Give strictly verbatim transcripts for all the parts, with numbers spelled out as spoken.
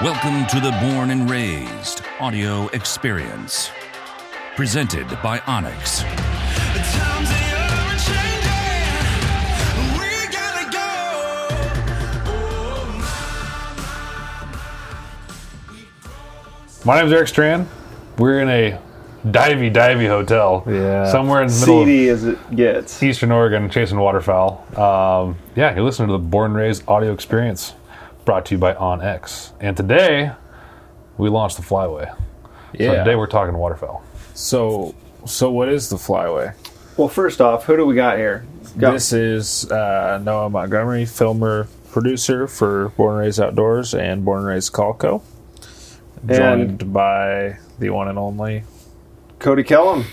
Welcome to the Born and Raised Audio Experience, presented by Onyx. My name is Eric Strand. We're in a divey, divey hotel. Yeah. Somewhere in the middle. Seedy as it gets. Eastern Oregon, chasing waterfowl. Um, yeah, you're listening to the Born and Raised Audio Experience, brought to you by OnX. And today, we launched the Flyway. Yeah. So today we're talking waterfowl. So, so what is the Flyway? Well, first off, who do we got here? Go. This is uh, Noah Montgomery, filmer, producer for Born and Raised Outdoors and Born and Raised Calco. Joined and by the one and only Cody Kellum.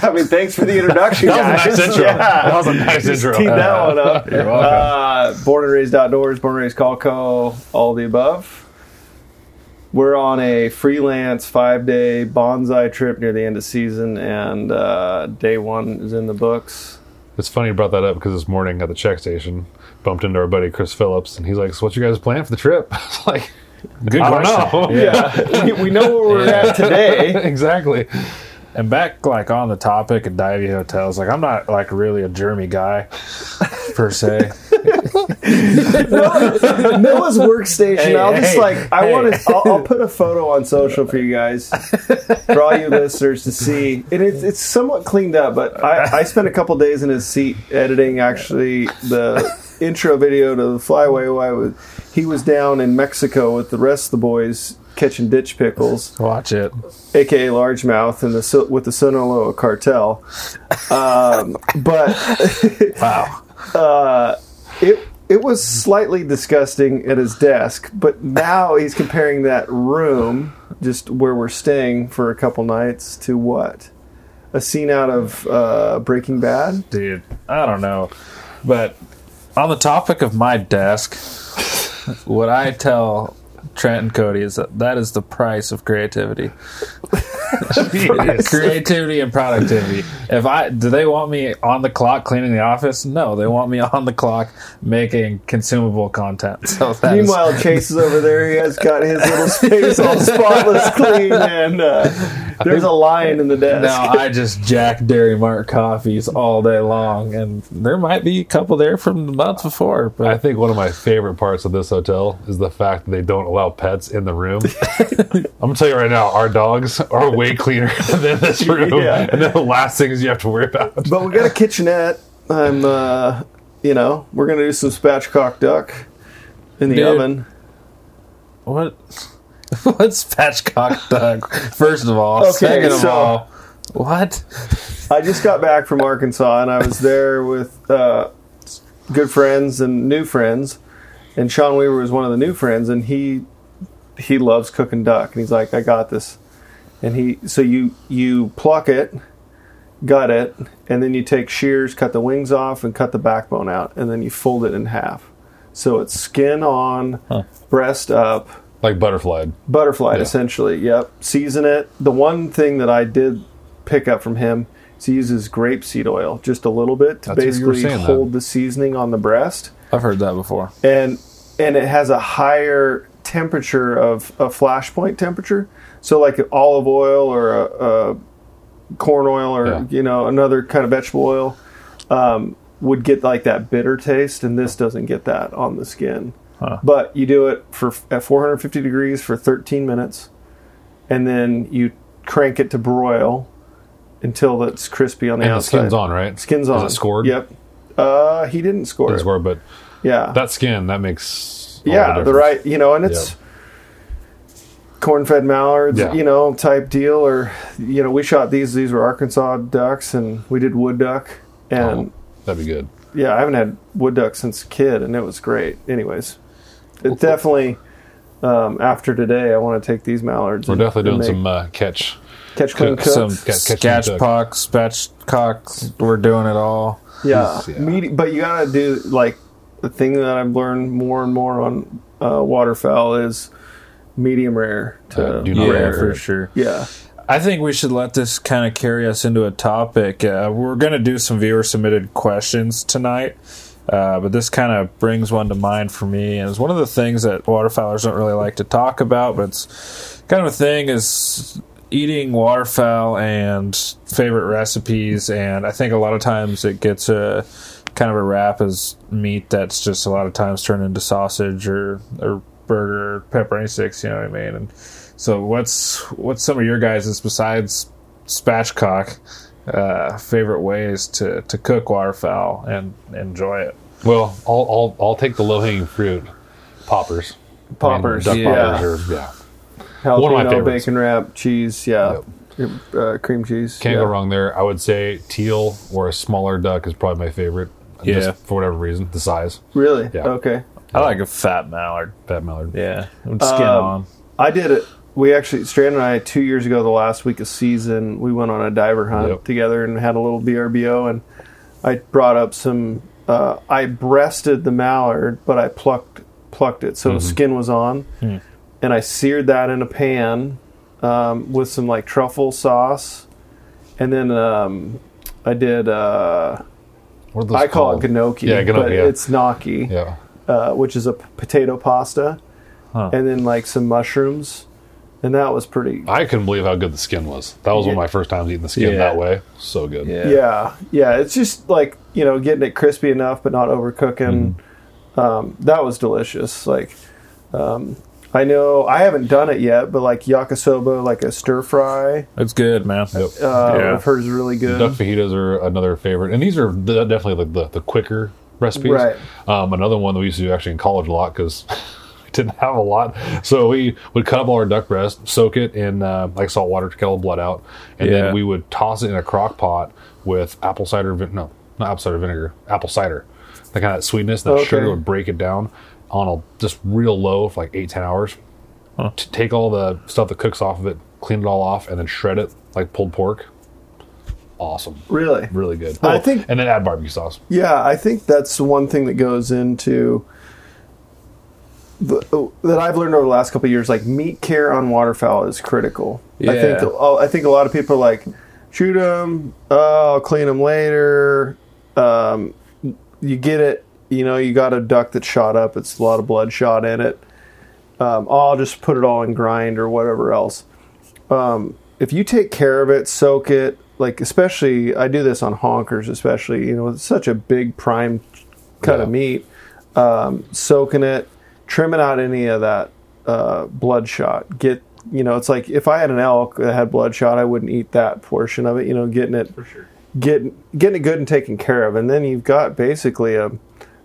I mean, thanks for the introduction, that guys. Was nice yeah. That was a nice Just intro. Teed that one up. You're welcome. Uh, Born and Raised Outdoors, Born and Raised Calco, all the above. We're on a freelance five-day bonsai trip near the end of season, and uh, day one is in the books. It's funny you brought that up because this morning at the check station, bumped into our buddy Chris Phillips, and he's like, "So, what you guys plan for the trip?" I was like, Good I don't know. Yeah. we, we know where we're yeah. at today. Exactly. And back like on the topic of divey hotels, like I'm not like really a germy guy per se. Noah, Noah's workstation. Hey, I'll hey, just like hey. I want to. I'll, I'll put a photo on social for you guys, for all you listeners to see. And it's it's somewhat cleaned up, but I, I spent a couple days in his seat editing actually the intro video to the Flyway. Where I was he was down in Mexico with the rest of the boys catching ditch pickles. Watch it, aka largemouth, and the with the Sinaloa cartel. Um, but wow. Uh, It it was slightly disgusting at his desk, but now he's comparing that room, just where we're staying for a couple nights, to what? A scene out of uh, Breaking Bad? Dude, I don't know. But on the topic of my desk, what I tell Trent and Cody is that that is the price of creativity. Creativity and productivity. If I do they want me on the clock cleaning the office? No, they want me on the clock making consumable content. So meanwhile, is, Chase is over there. He has got his little space all spotless clean, and uh, there's a lion in the desk. No, I just Jack Dairy Mart coffees all day long, and there might be a couple there from the month before. But I think one of my favorite parts of this hotel is the fact that they don't allow pets in the room. I'm gonna tell you right now, our dogs are way cleaner than this room, yeah. and they're the last things you have to worry about. But we got a kitchenette. I'm, uh, you know, we're gonna do some spatchcock duck in the Dude. oven. What? What's spatchcock duck? First of all, okay, second of so, all, what? I just got back from Arkansas, and I was there with uh, good friends and new friends, and Sean Weaver was one of the new friends, and he he loves cooking duck, and he's like, I got this. And he, so you, you pluck it, gut it, and then you take shears, cut the wings off, and cut the backbone out, and then you fold it in half. So it's skin on, huh. breast up. Like butterflied. Butterflied, yeah. essentially, yep. Season it. The one thing that I did pick up from him is he uses grapeseed oil, just a little bit, to That's basically hold that. the seasoning on the breast. I've heard that before. And and it has a higher temperature of a flashpoint temperature. So like olive oil or a, a corn oil or, yeah. you know, another kind of vegetable oil um, would get like that bitter taste, and this doesn't get that on the skin. Huh. But you do it for at four hundred fifty degrees for thirteen minutes, and then you crank it to broil until it's crispy on the and outside. And the skin's on, right? Skin's on. Is it scored? Yep. Uh, he didn't score he didn't it. score, but yeah. that skin, that makes all Yeah, the, the right, you know, and it's... Yep. corn-fed mallards, yeah. you know, type deal, or you know, we shot these. These were Arkansas ducks, and we did wood duck, and oh, that'd be good. Yeah, I haven't had wood duck since a kid, and it was great. Anyways, it okay. definitely um, after today, I want to take these mallards. We're and, definitely and doing some uh, catch, catch, clean, cook, some catchpock, spatchcock. We're doing it all. Yeah, yeah. Medi- but you gotta do like the thing that I've learned more and more on uh, waterfowl is. Medium rare to uh, do not rare, rare for sure. Yeah, I think we should let this kind of carry us into a topic. Uh, we're going to do some viewer-submitted questions tonight, uh, but this kind of brings one to mind for me. And it's one of the things that waterfowlers don't really like to talk about, but it's kind of a thing is eating waterfowl and favorite recipes. And I think a lot of times it gets a kind of a rap as meat that's just a lot of times turned into sausage or, or burger, pepperoni sticks, you know what I mean? And so what's what's some of your guys' besides spatchcock uh, favorite ways to, to cook waterfowl and enjoy it? Well, I'll I'll, I'll take the low hanging fruit, poppers, poppers, I mean, duck yeah. poppers, or, yeah, jalapeno, one of my favorites. Bacon wrap, cheese, yeah, yep. uh, cream cheese. Can't yeah. go wrong there. I would say teal or a smaller duck is probably my favorite. Yeah, just for whatever reason, the size. Really? Yeah. Okay. I like a fat mallard. Fat mallard. Yeah, skin um, on. I did it. We actually, Strand and I, two years ago, the last week of season, we went on a diver hunt yep. together and had a little B R B O, and I brought up some, uh, I breasted the mallard, but I plucked plucked it, so mm-hmm. the skin was on, mm. and I seared that in a pan um, with some, like, truffle sauce, and then um, I did, uh, what are those I called? Call it gnocchi, yeah, gnocchi but yeah. it's gnocchi, yeah. uh, which is a p- potato pasta, huh. and then, like, some mushrooms. And that was pretty... I couldn't believe how good the skin was. That was yeah. one of my first times eating the skin yeah. that way. So good. Yeah. yeah. Yeah. It's just like, you know, getting it crispy enough, but not overcooking. Mm-hmm. Um, that was delicious. Like, um, I know I haven't done it yet, but like yakisoba, like a stir fry. That's good, man. Yep. Uh, yeah. I've heard is really good. Duck fajitas are another favorite. And these are definitely like the, the quicker recipes. Right. Um, another one that we used to do actually in college a lot because... didn't have a lot, so we would cut up all our duck breast, soak it in uh, like salt water to get all the blood out, and yeah. then we would toss it in a crock pot with apple cider vi- no not apple cider vinegar apple cider, the kind of that sweetness that okay. sugar would break it down on a just real low for like eight to ten hours. Huh. To take all the stuff that cooks off of it, clean it all off, and then shred it like pulled pork. Awesome. Really really good. I oh, think and then add barbecue sauce. Yeah, I think that's one thing that goes into The, that I've learned over the last couple of years, like meat care on waterfowl is critical. Yeah. I think I think a lot of people are like, shoot them, uh, I'll clean them later. Um, you get it, you know, you got a duck that's shot up, it's a lot of blood shot in it. Um, I'll just put it all in grind or whatever else. Um, if you take care of it, soak it, like especially, I do this on honkers especially, you know, it's such a big prime cut yeah. of meat, um, soaking it. Trimming out any of that uh, bloodshot. Get, you know, it's like if I had an elk that had bloodshot, I wouldn't eat that portion of it. You know, getting it, for sure. getting getting it good and taken care of, and then you've got basically a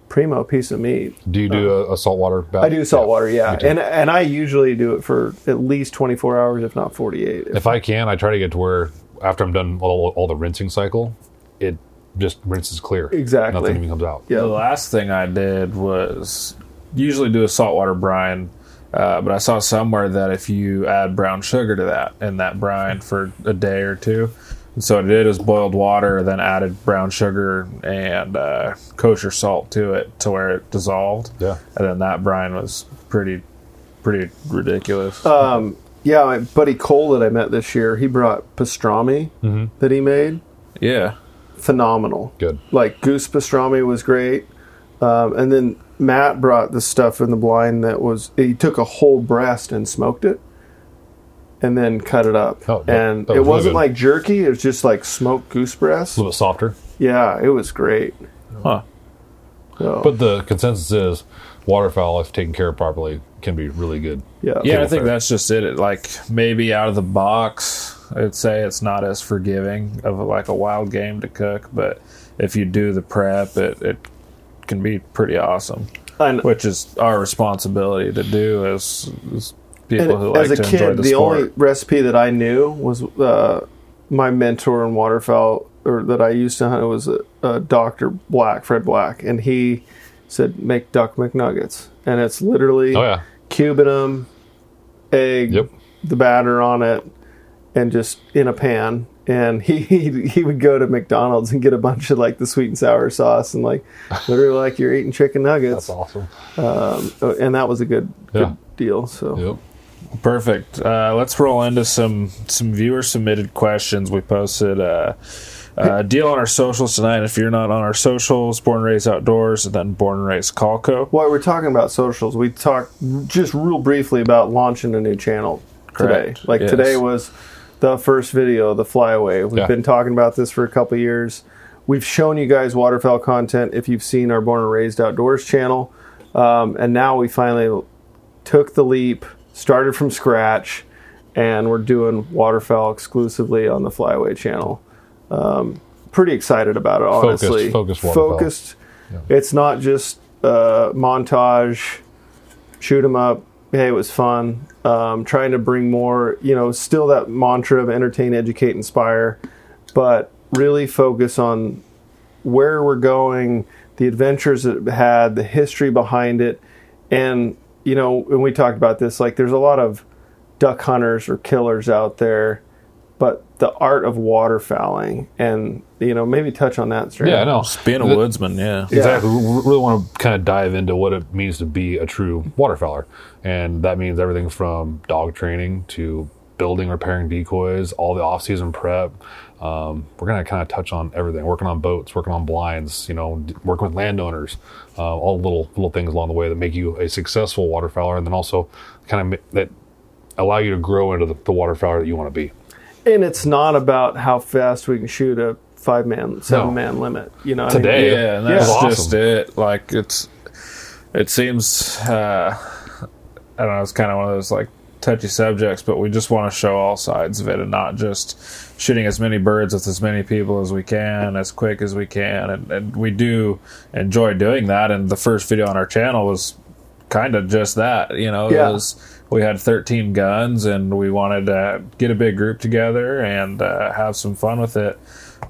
primo piece of meat. Do you do um, a, a saltwater bath? I do saltwater, yeah, yeah. and and I usually do it for at least twenty-four hours, if not forty-eight. If, if I can, I try to get to where after I'm done all, all the rinsing cycle, it just rinses clear. Exactly, nothing even comes out. Yeah. The last thing I did was. Usually do a saltwater brine, uh, but I saw somewhere that if you add brown sugar to that and that brine for a day or two, and so what I did is boiled water, then added brown sugar and uh, kosher salt to it to where it dissolved. Yeah, and then that brine was pretty, pretty ridiculous. Um, yeah, my buddy Cole that I met this year, he brought pastrami mm-hmm. that he made. Yeah, phenomenal. Good. Like goose pastrami was great, um, and then. Matt brought the stuff in the blind that was, he took a whole breast and smoked it and then cut it up. Oh, that, and that was it wasn't really like jerky, it was just like smoked goose breast. A little bit softer. Yeah, it was great. Huh. So. But the consensus is waterfowl, if taken care of properly, can be really good. Yeah, yeah, I think fair. That's just it. it. Like maybe out of the box, I'd say it's not as forgiving of like a wild game to cook, but if you do the prep, it, it can be pretty awesome, which is our responsibility to do as, as people and who like to kid, enjoy the, the sport. As a kid, the only recipe that I knew was uh, my mentor in waterfowl, or that I used to hunt, was uh, Doctor Black, Fred Black, and he said, make Duck McNuggets. And it's literally oh, yeah. cubing them, egg, yep. the batter on it, and just in a pan. And he, he he would go to McDonald's and get a bunch of like the sweet and sour sauce and like literally like you're eating chicken nuggets. That's awesome. Um, and that was a good, yeah. good deal. So yep. Perfect. Uh, let's roll into some some viewer submitted questions. We posted uh, a deal on our socials tonight. If you're not on our socials, Born and Raised Outdoors, and then Born and Raised Calco. While we're talking about socials, we talked just real briefly about launching a new channel today. Correct. Like yes. Today was the first video, The Flyway. We've yeah. been talking about this for a couple of years. We've shown you guys waterfowl content if you've seen our Born and Raised Outdoors channel. Um, and now we finally took the leap, started from scratch, and we're doing waterfowl exclusively on the Flyway channel. Um, pretty excited about it, honestly. Focused. Focused. Focused. Yeah. It's not just uh, montage, shoot them up, hey, it was fun. Um, trying to bring more, you know, still that mantra of entertain, educate, inspire, but really focus on where we're going, the adventures it had, the history behind it. And, you know, when we talked about this, like there's a lot of duck hunters or killers out there, but the art of waterfowling and, you know, maybe touch on that. Straight yeah, I know. Being a woodsman, yeah. Exactly. Yeah. We really want to kind of dive into what it means to be a true waterfowler. And that means everything from dog training to building, repairing decoys, all the off-season prep. Um, we're going to kind of touch on everything, working on boats, working on blinds, you know, working with landowners, uh, all little little things along the way that make you a successful waterfowler, and then also kind of that allow you to grow into the, the waterfowler that you want to be. And it's not about how fast we can shoot a five-man, seven-man no. limit. You know, today, I mean, yeah, and that's yeah. just awesome. It. Like it's, it seems, uh, I don't know, it's kind of one of those like touchy subjects, but we just want to show all sides of it and not just shooting as many birds with as many people as we can, as quick as we can. And, and we do enjoy doing that. And the first video on our channel was kind of just that, you know, yeah. it was, we had thirteen guns and we wanted to get a big group together and uh, have some fun with it.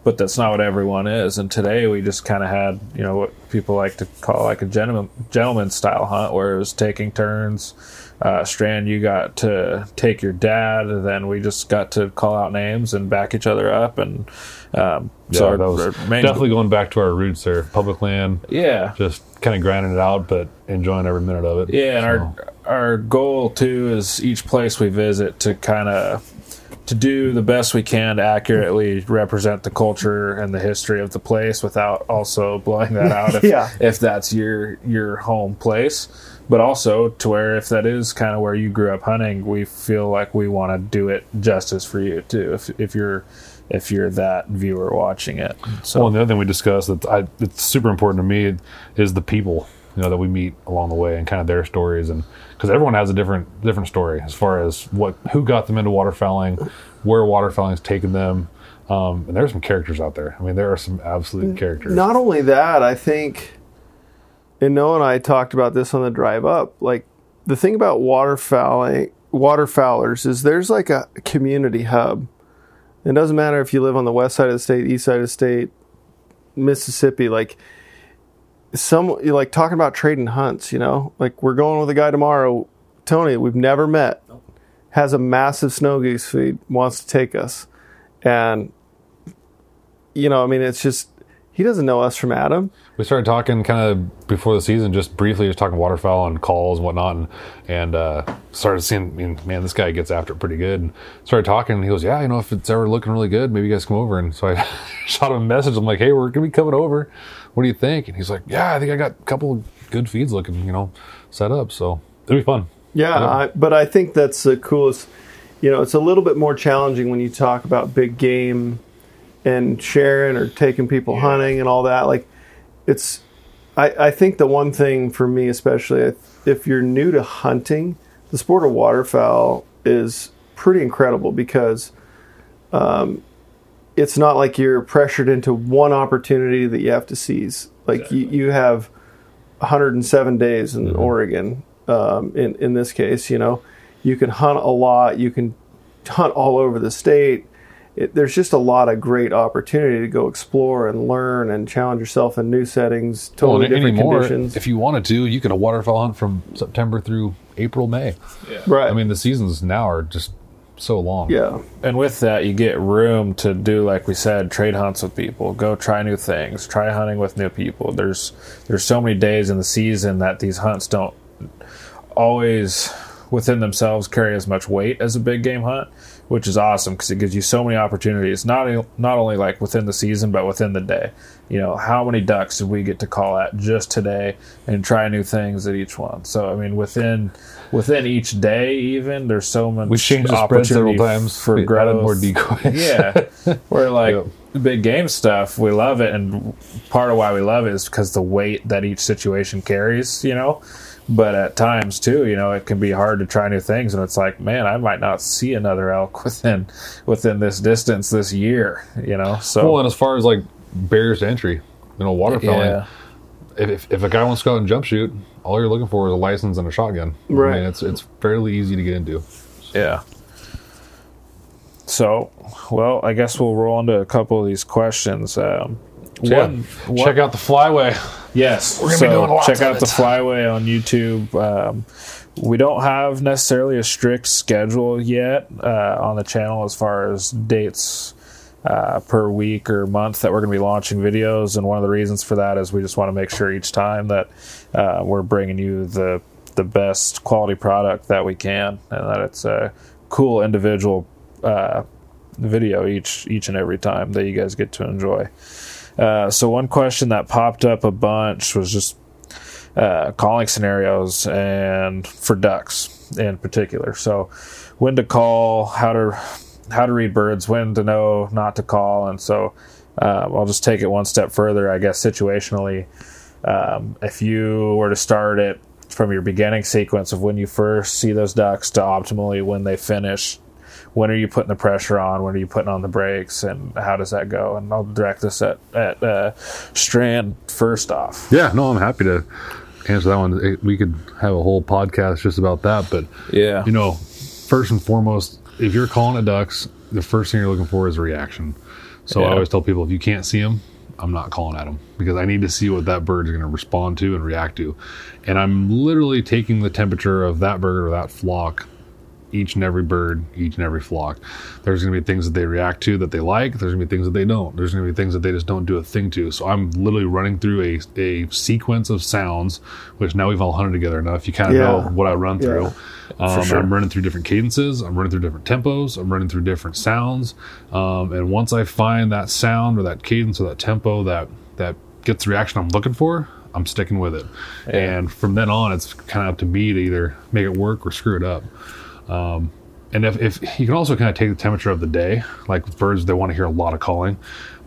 But that's not what everyone is. And today we just kind of had, you know, what people like to call like a gentleman, gentleman style hunt, where it was taking turns. Uh, Strand, you got to take your dad, and then we just got to call out names and back each other up. And um, yeah, so our, that was our main definitely go- going back to our roots there, public land. Yeah, just kind of grinding it out, but enjoying every minute of it. Yeah, so. And our our goal too is each place we visit to kind of to do the best we can to accurately represent the culture and the history of the place without also blowing that out. If, yeah. if that's your your home place. But also to where if that is kind of where you grew up hunting, we feel like we want to do it justice for you too. If if you're if you're that viewer watching it. So well, and the other thing we discussed that I, it's super important to me is the people, you know, that we meet along the way and kind of their stories, and because everyone has a different different story as far as what who got them into waterfowling, where waterfowling's taken them, um, and there's some characters out there. I mean, there are some absolute characters. Not only that, I think. And Noah and I talked about this on the drive up. Like the thing about waterfowling, waterfowlers is there's like a community hub. It doesn't matter if you live on the west side of the state, east side of the state, Mississippi. Like some, like talking about trading hunts. You know, like we're going with a guy tomorrow, Tony, we've never met, has a massive snow goose feed, wants to take us, and you know, I mean, it's just. He doesn't know us from Adam. We started talking kind of before the season, just briefly, just talking waterfowl and calls and whatnot, and, and uh, started seeing, I mean, man, this guy gets after it pretty good. And started talking, and he goes, yeah, you know, if it's ever looking really good, maybe you guys come over. And so I shot him a message. I'm like, hey, we're going to be coming over. What do you think? And he's like, yeah, I think I got a couple of good feeds looking, you know, set up. So it'll be fun. Yeah, I I, but I think that's the coolest. You know, it's a little bit more challenging when you talk about big game and sharing or taking people yeah. hunting and all that. Like it's, I, I think the one thing for me, especially if, if you're new to hunting, the sport of waterfowl is pretty incredible because um, it's not like you're pressured into one opportunity that you have to seize. Like exactly. you, you have one hundred seven days in mm-hmm. Oregon. Um, in, in this case, you know, you can hunt a lot, you can hunt all over the state. It, there's just a lot of great opportunity to go explore and learn and challenge yourself in new settings, totally well, different anymore, conditions. If you wanted to, you could a waterfowl hunt from September through April, May. Yeah. Right. I mean, the seasons now are just so long. Yeah. And with that, you get room to do, like we said, trade hunts with people. Go try new things. Try hunting with new people. There's there's so many days in the season that these hunts don't always within themselves carry as much weight as a big game hunt, which is awesome because it gives you so many opportunities, not not only like within the season, but within the day. You know, how many ducks did we get to call at just today and try new things at each one? So, I mean, within within each day even, there's so much we changed the spread several times for we growth. Added more decoys. Yeah. We're like... Yep. Big game stuff, we love it, and part of why we love it is because the weight that each situation carries, you know. But at times too, you know, it can be hard to try new things, and it's like, man, I might not see another elk within within this distance this year, you know. So well, and as far as like barriers to entry, you know, waterfowling, yeah. if, if a guy wants to go out and jump shoot, all you're looking for is a license and a shotgun, right? I mean, it's it's fairly easy to get into. Yeah. So, well, I guess we'll roll into a couple of these questions. Um, yeah. one, one, check out the Flyway. Yes. We're going to so be doing a lot. Check out it. the Flyway on YouTube. Um, we don't have necessarily a strict schedule yet uh, on the channel as far as dates uh, per week or month that we're going to be launching videos. And one of the reasons for that is we just want to make sure each time that uh, we're bringing you the, the best quality product that we can, and that it's a cool individual product. Uh, video each each and every time that you guys get to enjoy. Uh, so one question that popped up a bunch was just uh, calling scenarios, and for ducks in particular. So when to call, how to how to read birds, when to know not to call. And so uh, I'll just take it one step further, I guess, situationally. Um, if you were to start it from your beginning sequence of when you first see those ducks to optimally when they finish, when are you putting the pressure on? When are you putting on the brakes? And how does that go? And I'll direct this at, at uh, Strand first off. Yeah, no, I'm happy to answer that one. We could have a whole podcast just about that. But, yeah, you know, first and foremost, if you're calling at ducks, the first thing you're looking for is reaction. So yeah. I always tell people, if you can't see them, I'm not calling at them, because I need to see what that bird's going to respond to and react to. And I'm literally taking the temperature of that bird or that flock, each and every bird, each and every flock. There's going to be things that they react to that they like. There's going to be things that they don't. There's going to be things that they just don't do a thing to. So I'm literally running through a, a sequence of sounds, which now we've all hunted together enough. You kind of yeah. know what I run through. Yeah. Um, sure. I'm running through different cadences. I'm running through different tempos. I'm running through different sounds. Um, and once I find that sound or that cadence or that tempo that, that gets the reaction I'm looking for, I'm sticking with it. Yeah. And from then on, it's kind of up to me to either make it work or screw it up. Um, and if, if you can also kind of take the temperature of the day, like with birds, they want to hear a lot of calling.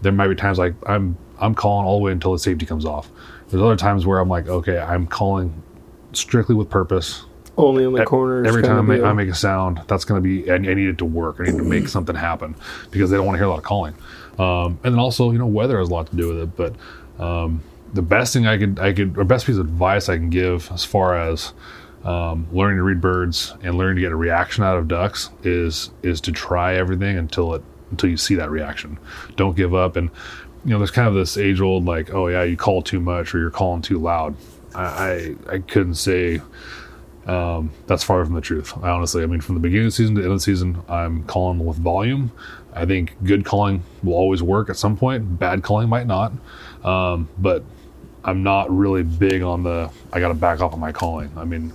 There might be times like I'm, I'm calling all the way until the safety comes off. There's other times where I'm like, okay, I'm calling strictly with purpose. Only in the At, corners. Every time I, I make a sound, that's going to be, I, I need it to work. I need to make something happen, because they don't want to hear a lot of calling. Um, and then also, you know, weather has a lot to do with it, but, um, the best thing I could, I could, or best piece of advice I can give as far as, Um, learning to read birds and learning to get a reaction out of ducks is is to try everything until it until you see that reaction. Don't give up. And you know, there's kind of this age old like, oh yeah, you call too much or you're calling too loud. I I, I couldn't say um, that's far from the truth. I honestly, I mean, from the beginning of the season to the end of the season, I'm calling with volume. I think good calling will always work at some point. Bad calling might not, um, but I'm not really big on the I got to back off on my calling. I mean,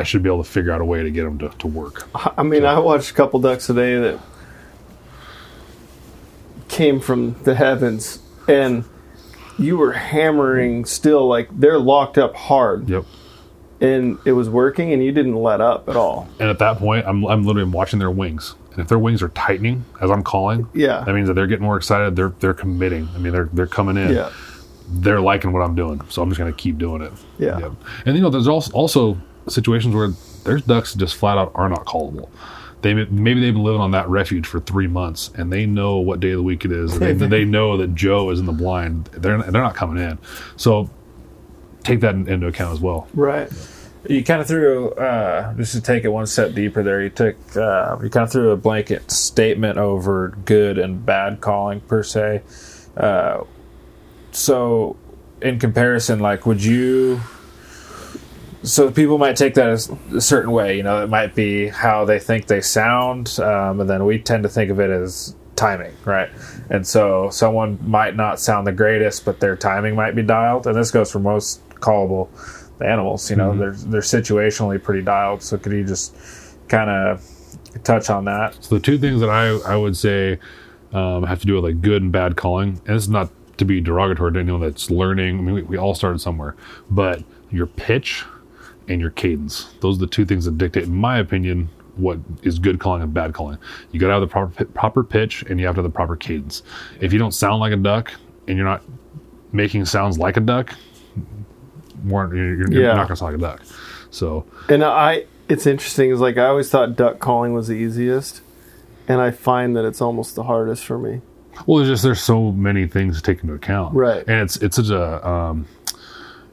I should be able to figure out a way to get them to, to work. I mean, so. I watched a couple ducks today that came from the heavens, and you were hammering still, like they're locked up hard. Yep. And it was working, and you didn't let up at all. And at that point, I'm I'm literally watching their wings. And if their wings are tightening as I'm calling, yeah, that means that they're getting more excited. They're they're committing. I mean, they're they're coming in. Yeah. They're liking what I'm doing, so I'm just going to keep doing it. Yeah. Yep. And you know, there's also also situations where there's ducks that just flat out are not callable. They maybe they've been living on that refuge for three months and they know what day of the week it is. They, they know that Joe is in the blind. They're they're not coming in. So take that into account as well. Right. You kind of threw uh, just to take it one step deeper there. You took uh, you kind of threw a blanket statement over good and bad calling per se. Uh, so in comparison, like, would you? So people might take that as a certain way, you know, it might be how they think they sound. Um, and then we tend to think of it as timing, right? And so someone might not sound the greatest, but their timing might be dialed. And this goes for most callable the animals, you know, mm-hmm. they're they're situationally pretty dialed. So could you just kind of touch on that? So the two things that I, I would say um, have to do with like good and bad calling, and this is not to be derogatory to anyone that's learning. I mean, we, we all started somewhere, but your pitch and your cadence, those are the two things that dictate, in my opinion, what is good calling and bad calling. You got to have the proper proper pitch, and you have to have the proper cadence. If you don't sound like a duck and you're not making sounds like a duck, you're, you're yeah. not going to sound like a duck. So, and I, it's interesting. Is like I always thought duck calling was the easiest, and I find that it's almost the hardest for me. Well, there's just there's so many things to take into account, right? And it's it's such a um,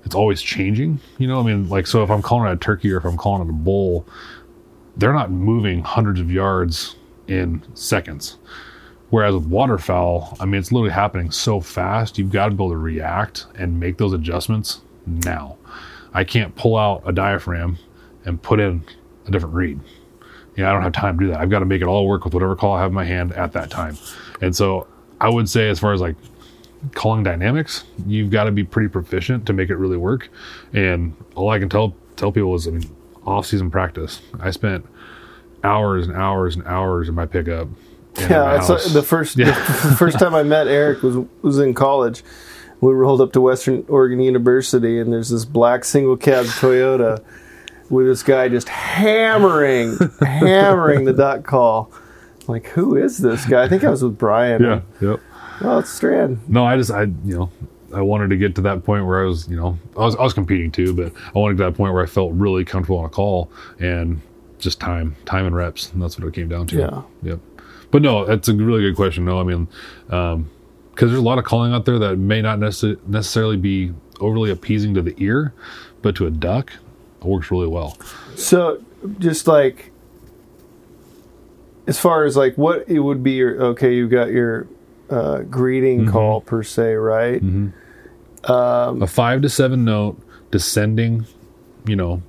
it's always changing. You know, I mean, like so if I'm calling it a turkey or if I'm calling it a bull, they're not moving hundreds of yards in seconds. Whereas with waterfowl, I mean, it's literally happening so fast. You've got to be able to react and make those adjustments now. I can't pull out a diaphragm and put in a different read. You know, I don't have time to do that. I've got to make it all work with whatever call I have in my hand at that time. And so I would say as far as like calling dynamics, you've got to be pretty proficient to make it really work. And all I can tell tell people is, I mean, off-season practice. I spent hours and hours and hours in my pickup. And yeah, my it's the first yeah. the first time I met Eric was was in college. We rolled up to Western Oregon University, and there's this black single cab Toyota with this guy just hammering, hammering the duck call. I'm like, who is this guy? I think I was with Brian. Yeah. And, yep. Oh, it's Strand. No, I just I you know. I wanted to get to that point where I was, you know, I was I was competing too, but I wanted to get to that point where I felt really comfortable on a call and just time, time and reps. And that's what it came down to. Yeah. Yep. But no, that's a really good question. No, I mean, um, cause there's a lot of calling out there that may not necess- necessarily be overly appeasing to the ear, but to a duck, it works really well. So just like, as far as like what it would be, your, okay, you've got your, Uh, greeting mm-hmm. call per se, right? Mm-hmm. Um, a five to seven note descending, you know,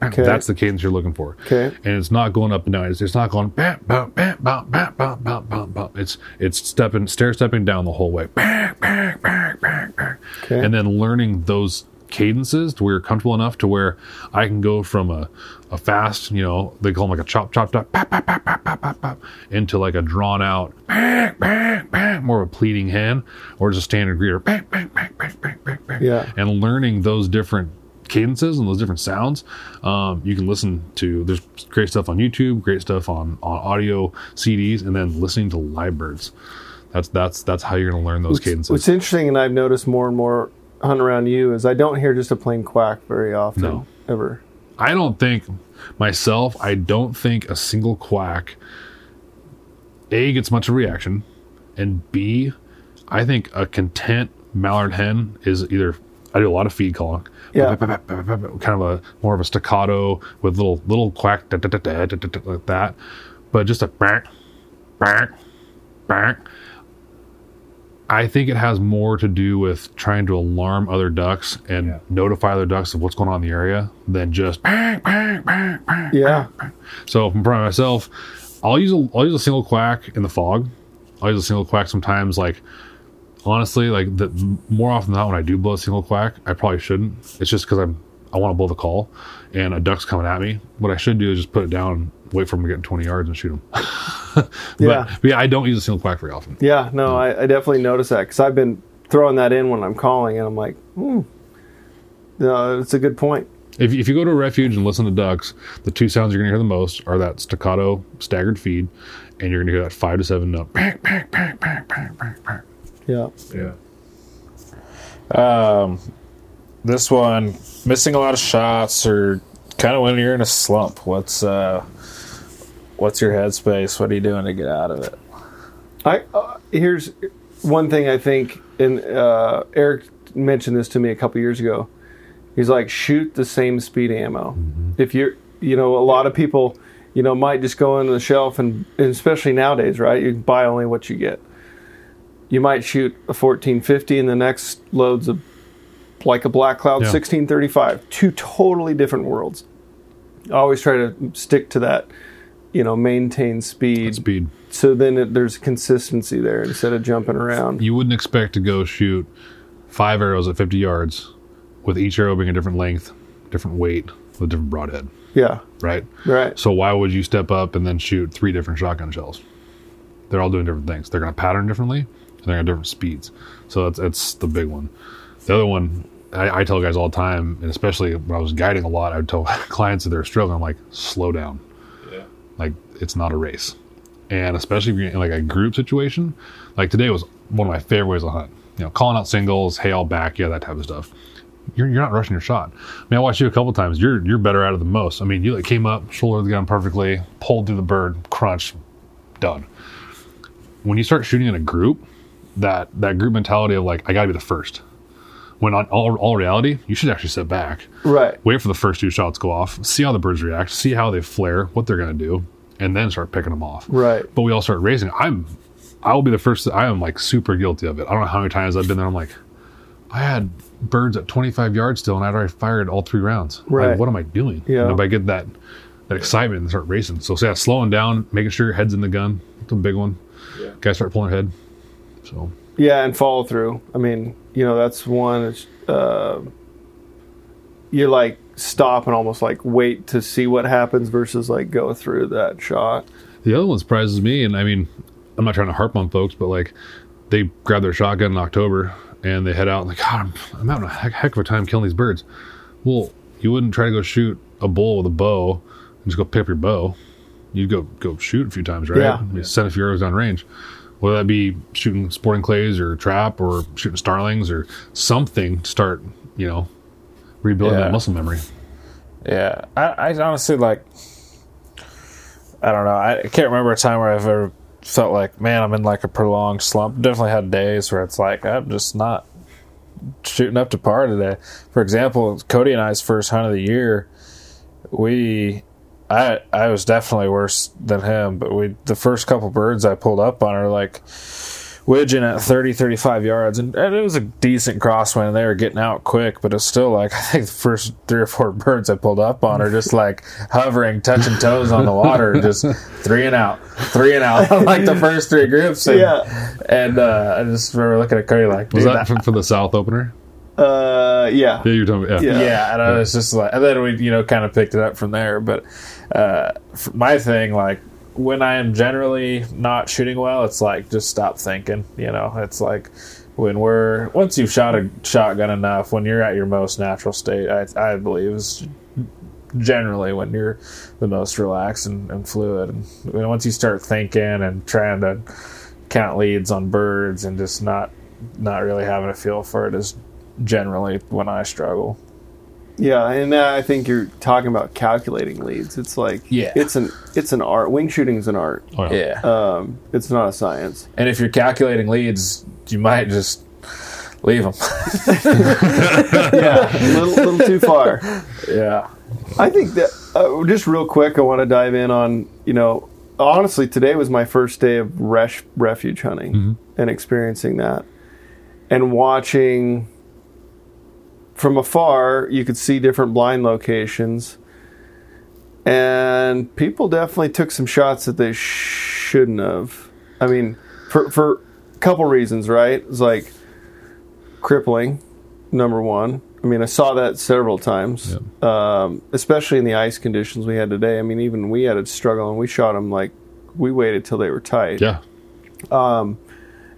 okay. That's the cadence you're looking for. Okay. And it's not going up and down. It's, it's not going bam, bam, bam, bam, bam, bam, bam, bam. It's it's stepping, stair stepping down the whole way. Bam, bam, bam, bam, bam. Okay. And then learning those cadences to where you're comfortable enough to where I can go from a, a fast, you know, they call them like a chop, chop, chop, pop, pop, pop, pop, pop, pop, into like a drawn out, bang, bang, bang, more of a pleading hen, or just a standard greeter, bang, bang, bang, bang, bang, bang, bang. Yeah. And learning those different cadences and those different sounds, um, you can listen to, there's great stuff on YouTube, great stuff on, on audio C Ds, and then listening to live birds. That's, that's, that's how you're going to learn those what's, cadences. What's interesting, and I've noticed more and more hunt around you, is I don't hear just a plain quack very often. No. Ever. I don't think myself, I don't think a single quack A gets much of a reaction, and B, I think a content mallard hen is either, I do a lot of feed calling. Yeah. Kind of a more of a staccato with little little quack da, da, da, da, da, da, like that. But just a bang, bang, bang. I think it has more to do with trying to alarm other ducks and yeah. notify other ducks of what's going on in the area than just bang, bang, bang, bang, yeah. bang. So from myself, I'll use a I'll use a single quack in the fog. I'll use a single quack sometimes. Like honestly, like the more often than not, when I do blow a single quack, I probably shouldn't. It's just because I'm I want to blow the call, and a duck's coming at me. What I should do is just put it down, wait for him to get twenty yards and shoot him. but, yeah. but yeah, I don't use a single quack very often. Yeah, no, no. I, I definitely notice that because I've been throwing that in when I'm calling, and I'm like, hmm, no, it's a good point. If, if you go to a refuge and listen to ducks, the two sounds you're going to hear the most are that staccato staggered feed, and you're going to hear that five to seven note. Bang, bang, bang, bang, bang, bang, bang. Yeah. Yeah. Um, this one, missing a lot of shots or kind of when you're in a slump. What's, uh, What's your headspace? What are you doing to get out of it? I uh, here's one thing I think, and uh, Eric mentioned this to me a couple years ago. He's like, shoot the same speed ammo. Mm-hmm. If you're, you know, a lot of people, you know, might just go into the shelf, and, and especially nowadays, right? You buy only what you get. You might shoot a fourteen fifty, and the next load's a like a Black Cloud yeah. sixteen thirty-five. Two totally different worlds. I always try to stick to that. You know, maintain speed. Speed. So then it, there's consistency there instead of jumping around. You wouldn't expect to go shoot five arrows at fifty yards with each arrow being a different length, different weight, with a different broadhead. Yeah. Right? Right. So why would you step up and then shoot three different shotgun shells? They're all doing different things. They're going to pattern differently, and they're going to different speeds. So that's, that's the big one. The other one, I, I tell guys all the time, and especially when I was guiding a lot, I would tell clients that they're struggling, I'm like, slow down. Yeah. Like, it's not a race. And especially if you're in like a group situation, like today was one of my favorite ways to hunt. You know, calling out singles, hail back, yeah, that type of stuff. You're you're not rushing your shot. I mean, I watched you a couple of times. You're you're better at it than most. I mean, you like came up, shouldered the gun perfectly, pulled through the bird, crunch, done. When you start shooting in a group, that that group mentality of like, I gotta be the first. When on all, all reality, you should actually sit back, right? Wait for the first two shots go off, see how the birds react, see how they flare, what they're gonna do, and then start picking them off. Right. But we all start racing. I'm, I will be the first. I am like super guilty of it. I don't know how many times I've been there. I'm like, I had birds at twenty-five yards still, and I'd already fired all three rounds. Right. Like, what am I doing? Yeah. And if I get that, that excitement and start racing. So, so yeah, slowing down, making sure your head's in the gun. That's a big one. Yeah. Guys start pulling ahead. So. Yeah, and follow through. I mean, you know, that's one. Uh, you're like, stop and almost like wait to see what happens versus like go through that shot. The other one surprises me, and I mean, I'm not trying to harp on folks, but like they grab their shotgun in October and they head out and like, God, I'm, I'm having a heck, heck of a time killing these birds. Well, you wouldn't try to go shoot a bull with a bow and just go pick up your bow. You'd go go shoot a few times, right? Yeah. You send a few arrows down range. Whether that be shooting sporting clays or trap or shooting starlings or something to start, you know, rebuilding yeah. that muscle memory. Yeah. I, I honestly, like, I don't know. I can't remember a time where I've ever felt like, man, I'm in like a prolonged slump. Definitely had days where it's like, I'm just not shooting up to par today. For example, Cody and I's first hunt of the year, we, I I was definitely worse than him, but we, the first couple birds I pulled up on are like, widgeon at thirty, thirty-five yards, and, and it was a decent crosswind, and they were getting out quick, but it's still like, I think the first three or four birds I pulled up on are just like hovering, touching toes on the water, just three and out, three and out, like the first three groups. And, yeah. and uh, I just remember looking at Cody like, was that, that for the South opener? Uh, yeah. Yeah, you're talking about, yeah. Yeah, yeah and I yeah. was just like, and then we, you know, kind of picked it up from there, but uh, my thing, like, when I am generally not shooting well, it's like, just stop thinking, you know, it's like when we're, once you've shot a shotgun enough, when you're at your most natural state, I, I believe is generally when you're the most relaxed and, and fluid. And once you start thinking and trying to count leads on birds and just not, not really having a feel for it is generally when I struggle. Yeah, and I think you're talking about calculating leads. It's like, yeah. it's an it's an art. Wing shooting's an art. Oh, yeah. yeah. Um, it's not a science. And if you're calculating leads, you might just leave them. yeah, a little, little too far. Yeah. I think that, uh, just real quick, I want to dive in on, you know, honestly, today was my first day of res- refuge hunting mm-hmm. and experiencing that and watching. From afar, you could see different blind locations, and people definitely took some shots that they shouldn't have. I mean, for for a couple reasons, right? It's like crippling, number one. I mean, I saw that several times, yeah. um, especially in the ice conditions we had today. I mean, even we had a struggle, and we shot them like we waited till they were tight. Yeah. Um,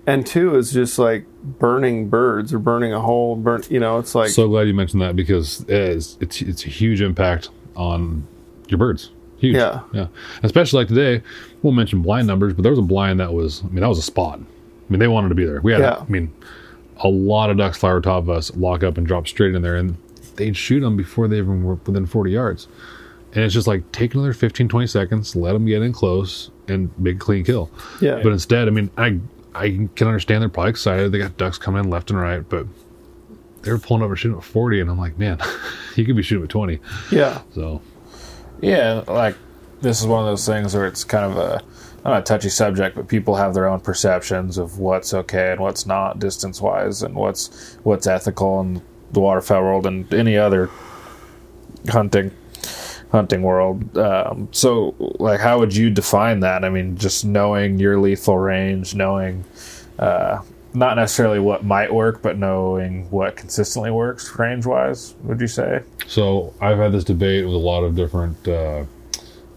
and two is just like burning birds or burning a hole. Burn, you know, it's like. So glad you mentioned that because it is, it's it's a huge impact on your birds. Huge. Yeah. Yeah. Especially like today, we'll mention blind numbers, but there was a blind that was, I mean, that was a spot. I mean, they wanted to be there. We had, yeah. I mean, a lot of ducks fly over top of us, lock up and drop straight in there, and they'd shoot them before they even were within forty yards. And it's just like, take another fifteen, twenty seconds, let them get in close, and big clean kill. Yeah. But instead, I mean, I. I can understand they're probably excited. They got ducks coming in left and right, but they were pulling up and shooting at forty, and I'm like, man, you could be shooting at twenty. Yeah. So. Yeah, like this is one of those things where it's kind of a, not a touchy subject, but people have their own perceptions of what's okay and what's not distance-wise, and what's what's ethical in the waterfowl world and any other hunting hunting world. Um, so like, how would you define that? I mean, just knowing your lethal range, knowing uh not necessarily what might work, but knowing what consistently works range-wise, would you say? So I've had this debate with a lot of different uh,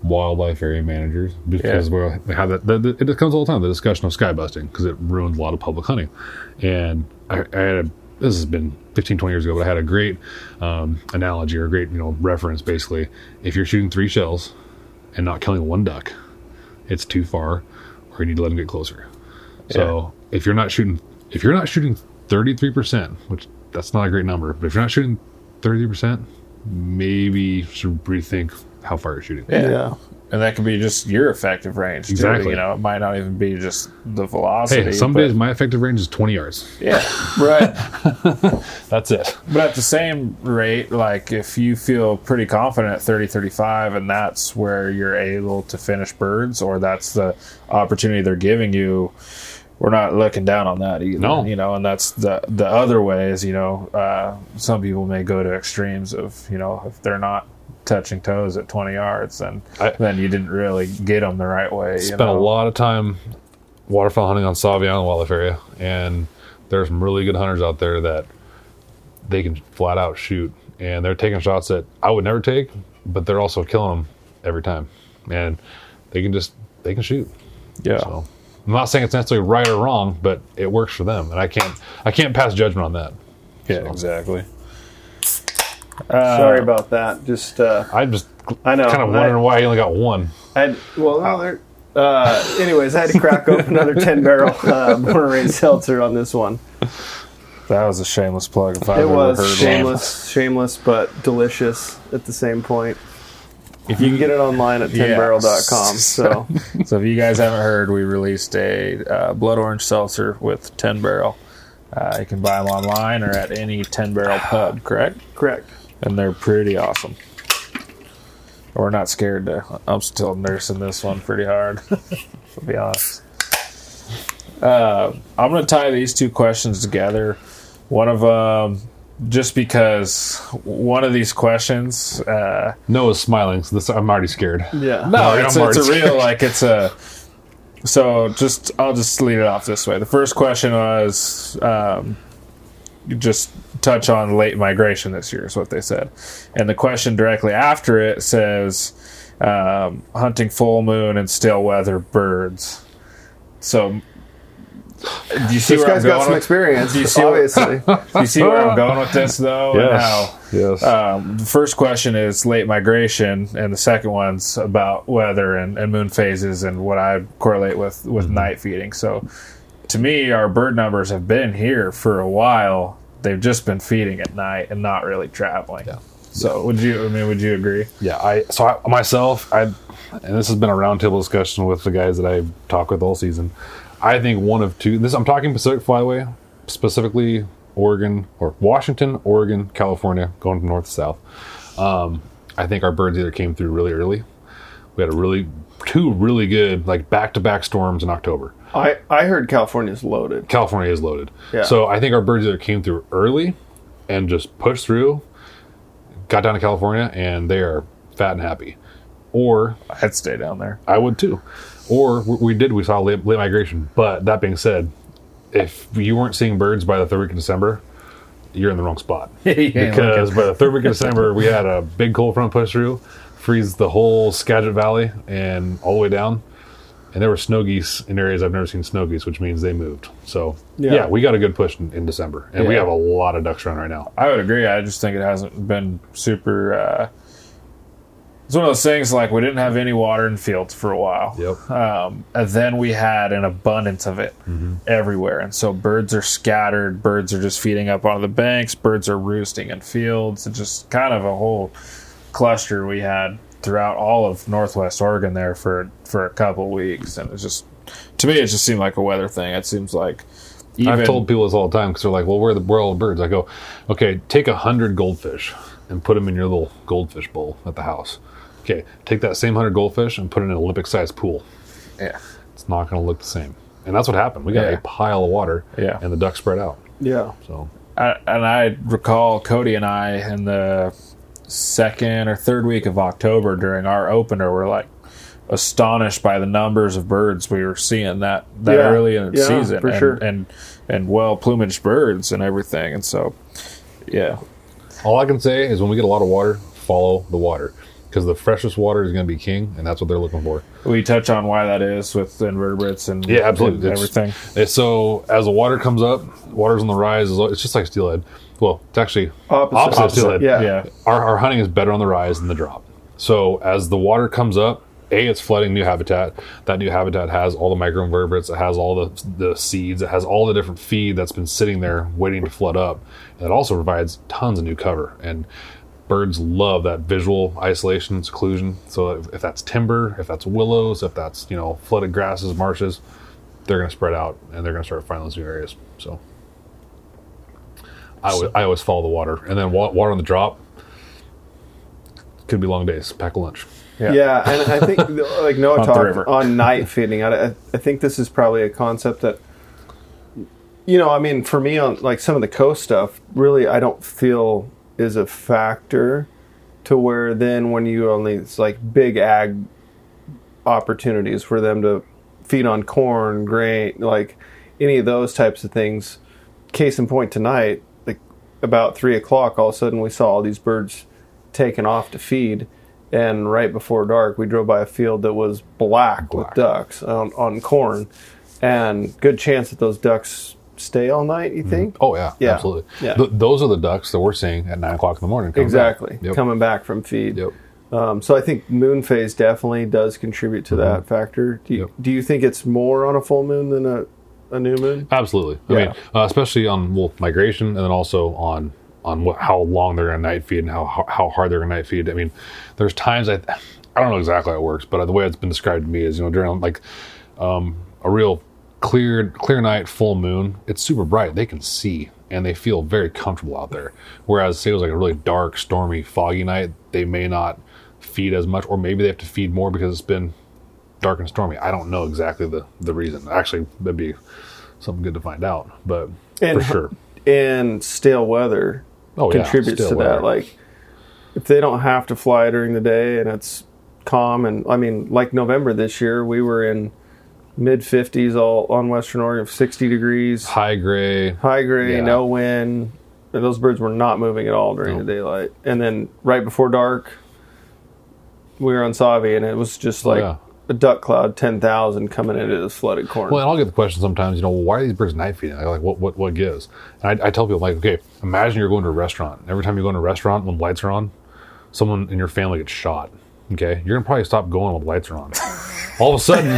wildlife area managers because yeah. we have that. The, the, it comes all the time, the discussion of sky busting, because it ruins a lot of public hunting. And I, I had a, this has been fifteen, twenty years ago, but I had a great um, analogy or a great, you know, reference. Basically, if you're shooting three shells and not killing one duck, it's too far, or you need to let them get closer. Yeah. So if you're not shooting, if you're not shooting thirty-three percent, which that's not a great number, but if you're not shooting thirty-three percent, maybe you should rethink how far you're shooting. Yeah. yeah. And that could be just your effective range. Exactly. Too. You know, it might not even be just the velocity. Hey, some but... days my effective range is twenty yards. Yeah. Right. That's it. But at the same rate, like if you feel pretty confident at thirty, thirty-five, and that's where you're able to finish birds, or that's the opportunity they're giving you, we're not looking down on that either. No. You know, and that's the the other way is, you know, uh, some people may go to extremes of, you know, if they're not touching toes at twenty yards, and I, then you didn't really get them the right way. You spent know? a lot of time waterfowl hunting on Savi Island wildlife area, and there's some really good hunters out there that they can flat out shoot, and they're taking shots that I would never take, but they're also killing them every time, and they can just they can shoot. Yeah. So I'm not saying it's necessarily right or wrong, but it works for them, and I can't I can't pass judgment on that. Yeah, so. Exactly. Uh, Sorry about that. Just uh, I just I know kind of wondering I, why you only got one. I well, no, there, uh, anyways, I had to crack open another ten barrel uh, Born and Raised seltzer on this one. That was a shameless plug. If I it was heard shameless, one. shameless, but delicious at the same point. If you can get it online at ten barrel dot com. So, so if you guys haven't heard, we released a uh, blood orange seltzer with ten barrel. Uh, you can buy them online or at any ten barrel pub. Correct. Correct. And they're pretty awesome. We're not scared to. I'm still nursing this one pretty hard, to be honest. Uh, I'm going to tie these two questions together. One of them, just because one of these questions. Uh, Noah's smiling, so this, I'm already scared. Yeah. No, it's, it's a scared. real, like, it's a. So just, I'll just lead it off this way. The first question was. Um, just touch on late migration this year is what they said, and the question directly after it says um hunting full moon and still weather birds. So do you see this where guy's I'm going got some with, experience do you see obviously where, do you see where I'm going with this though? Yes. And how, yes. Um, the first question is late migration, and the second one's about weather and, and moon phases and what I correlate with with mm-hmm. night feeding. So to me, our bird numbers have been here for a while. They've just been feeding at night and not really traveling. Yeah. So would you? I mean, would you agree? Yeah. I so I, myself, I, and this has been a roundtable discussion with the guys that I talk with all season. I think one of two. This I'm talking Pacific Flyway, specifically Oregon or Washington, Oregon, California, going from north to south. Um, I think our birds either came through really early. We had a really two really good like back to back storms in October. I, I heard California's loaded. California is loaded. Yeah. So I think our birds either came through early and just pushed through, got down to California, and they are fat and happy. Or I'd stay down there. I would too. Or we did. We saw late, late migration. But that being said, if you weren't seeing birds by the third week of December, you're in the wrong spot. Because by the third week of December, we had a big cold front push through, freeze the whole Skagit Valley and all the way down. And there were snow geese in areas I've never seen snow geese, which means they moved. So, yeah, yeah we got a good push in, in December. And yeah. we have a lot of ducks running right now. I would agree. I just think it hasn't been super... Uh, it's one of those things, like, we didn't have any water in fields for a while. Yep. Um, and then we had an abundance of it mm-hmm. everywhere. And so birds are scattered. Birds are just feeding up on the banks. Birds are roosting in fields. It's just kind of a whole cluster we had throughout all of Northwest Oregon there for for a couple weeks, and it's just, to me, it just seemed like a weather thing. It seems like even, I've told people this all the time because they're like, well, where are the where are all the birds? I go, okay, take a hundred goldfish and put them in your little goldfish bowl at the house. Okay, take that same hundred goldfish and put it in an Olympic-sized pool. Yeah, it's not going to look the same, and that's what happened. We got yeah. a pile of water, yeah, and the ducks spread out. Yeah, so I, and I recall Cody and I in the second or third week of October during our opener, we're like, astonished by the numbers of birds we were seeing that, that yeah, early in the yeah, season. For and, sure. and and well-plumaged birds and everything. And so, yeah. All I can say is when we get a lot of water, follow the water. Because the freshest water is going to be king, and that's what they're looking for. We touch on why that is with invertebrates and yeah, absolutely. And everything. It's, so as the water comes up, water's on the rise. It's just like steelhead. Well, it's actually opposite, opposite, opposite steelhead. Yeah. yeah. Our, our hunting is better on the rise than the drop. So as the water comes up, A, it's flooding new habitat. That new habitat has all the microinvertebrates. It has all the the seeds. It has all the different feed that's been sitting there waiting to flood up. And it also provides tons of new cover. And birds love that visual isolation and seclusion. So if, if that's timber, if that's willows, if that's, you know, flooded grasses, marshes, they're going to spread out and they're going to start finding those new areas. So I always, I always follow the water. And then wa- water on the drop could be long days. Pack a lunch. Yeah. yeah, and I think, like Noah talked on night feeding, I, I think this is probably a concept that, you know, I mean, for me, on like some of the coast stuff, really, I don't feel is a factor to where then when you only, it's like big ag opportunities for them to feed on corn, grain, like any of those types of things. Case in point tonight, like about three o'clock, all of a sudden we saw all these birds taken off to feed. And right before dark, we drove by a field that was black, black. with ducks on, on corn. And good chance that those ducks stay all night, you think? Mm-hmm. Oh, yeah, yeah. absolutely. Yeah. Th- those are the ducks that we're seeing at nine o'clock in the morning. Coming exactly, back. Yep. coming back from feed. Yep. Um, so I think moon phase definitely does contribute to mm-hmm. that factor. Do you, yep. do you think it's more on a full moon than a, a new moon? Absolutely. I yeah. mean, uh, especially on wolf migration and then also on... on what, how long they're going to night feed and how how hard they're going to night feed. I mean, there's times I I don't know exactly how it works, but the way it's been described to me is, you know, during like um, a real clear clear night, full moon, it's super bright. They can see and they feel very comfortable out there. Whereas say it was like a really dark, stormy, foggy night, they may not feed as much, or maybe they have to feed more because it's been dark and stormy. I don't know exactly the, the reason. Actually, that'd be something good to find out, but and, for sure. And stale weather. Oh, contributes yeah, to weather. That. Like, if they don't have to fly during the day and it's calm, and I mean, like November this year, we were in mid fifties all on Western Oregon, sixty degrees, high gray, high gray, yeah. no wind. And those birds were not moving at all during nope. the daylight. And then right before dark, we were on Savi, and it was just like yeah. a duck cloud, ten thousand coming into this flooded corn. Well, and I'll get the question sometimes, you know, well, why are these birds night feeding? Like, what, what, what gives? And I, I tell people, like, okay, imagine you're going to a restaurant. Every time you go into a restaurant when lights are on, someone in your family gets shot. Okay, you're gonna probably stop going when the lights are on. All of a sudden,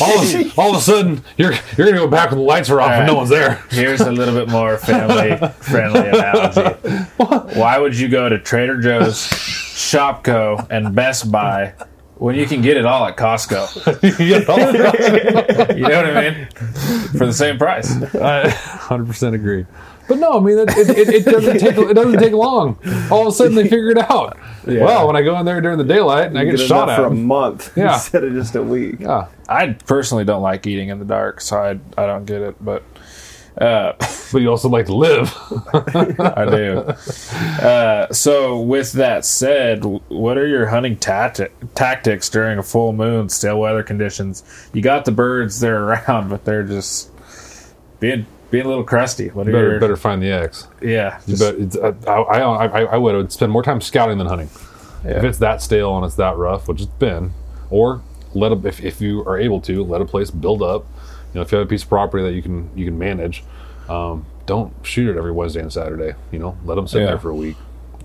all, of, all of a sudden, you're you're gonna go back when the lights are off right. and no one's there. Here's a little bit more family-friendly analogy. What? Why would you go to Trader Joe's, Shopko, and Best Buy? When you can get it all at Costco. You know what I mean? For the same price. I one hundred percent agree. But no, I mean, it, it, it doesn't take it doesn't take long. All of a sudden, they figure it out. Yeah. Well, when I go in there during the daylight and you I get, get shot at for a month yeah. instead of just a week. Yeah. I personally don't like eating in the dark, so I, I don't get it. But, uh, but you also like to live. I do. Uh, so with that said, what are your hunting tati- tactics during a full moon, stale weather conditions? You got the birds, they're around, but they're just being... being a little crusty. What are better, your... better find the eggs. Yeah. Just... But it's, uh, I, I, I, I would spend more time scouting than hunting. Yeah. If it's that stale and it's that rough, which it's been, or let a, if, if you are able to, let a place build up. You know, if you have a piece of property that you can you can manage, um, don't shoot it every Wednesday and Saturday. You know, let them sit yeah. there for a week.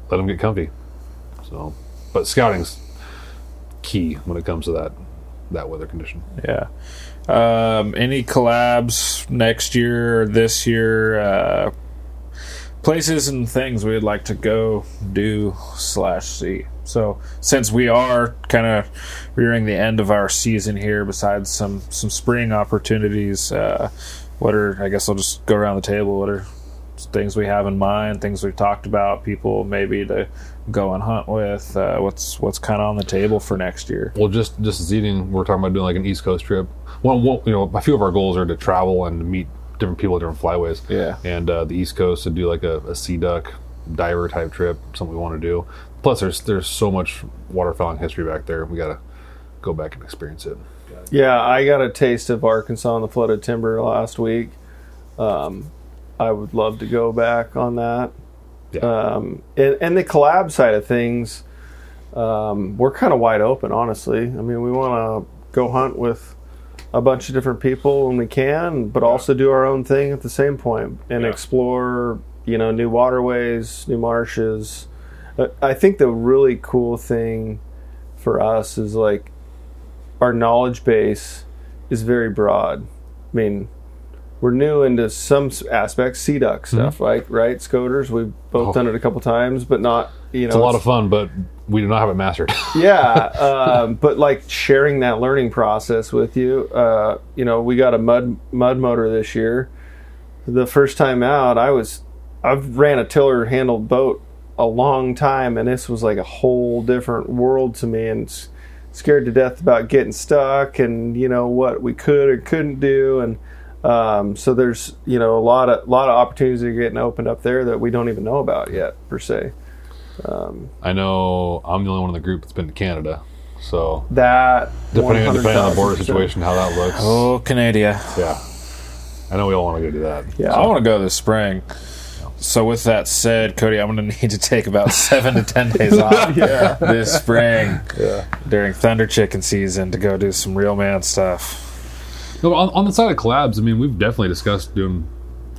Let them get comfy. So, but scouting's key when it comes to that that weather condition. Yeah. Um, any collabs next year or this year, uh, places and things we'd like to go do slash see. So since we are kind of rearing the end of our season here, besides some, some spring opportunities, uh, what are, I guess I'll just go around the table. What are things we have in mind, things we've talked about, people maybe to go and hunt with, uh, what's, what's kind of on the table for next year? Well, just, just as eating, we're talking about doing like an East Coast trip. Well, well, you know, a few of our goals are to travel and to meet different people at different flyways. Yeah. And uh, the East Coast to do like a, a sea duck diver type trip, something we want to do. Plus, there's there's so much waterfowling history back there. We gotta go back and experience it. Yeah, I got a taste of Arkansas and the flooded timber last week. Um, I would love to go back on that. Yeah. Um, and, and the collab side of things, um, we're kind of wide open, honestly. I mean, we want to go hunt with a bunch of different people when we can, but yeah. also do our own thing at the same point and yeah. explore, you know, new waterways, new marshes. I think the really cool thing for us is, like, our knowledge base is very broad. I mean, we're new into some aspects, sea duck stuff, mm-hmm. like, right? Scoters, we've both oh. done it a couple times, but not, you know. It's a lot of fun, but we do not have it mastered. yeah, uh, but, like, sharing that learning process with you. Uh, you know, we got a mud mud motor this year. The first time out, I was, I've ran a tiller-handled boat a long time, and this was like a whole different world to me, and s- scared to death about getting stuck and, you know, what we could or couldn't do. And um, so there's, you know, a lot of lot of opportunities that are getting opened up there that we don't even know about yet, per se. Um, I know I'm the only one in the group that's been to Canada, so that depending on depending on the border situation, how that looks. Oh, Canada. Yeah, I know we all want to go do that. Yeah, so. I want to go this spring. So with that said, Cody, I'm going to need to take about seven to ten days off yeah. this spring yeah. during Thunder Chicken season to go do some real man stuff. No, on, on the side of collabs, I mean, we've definitely discussed doing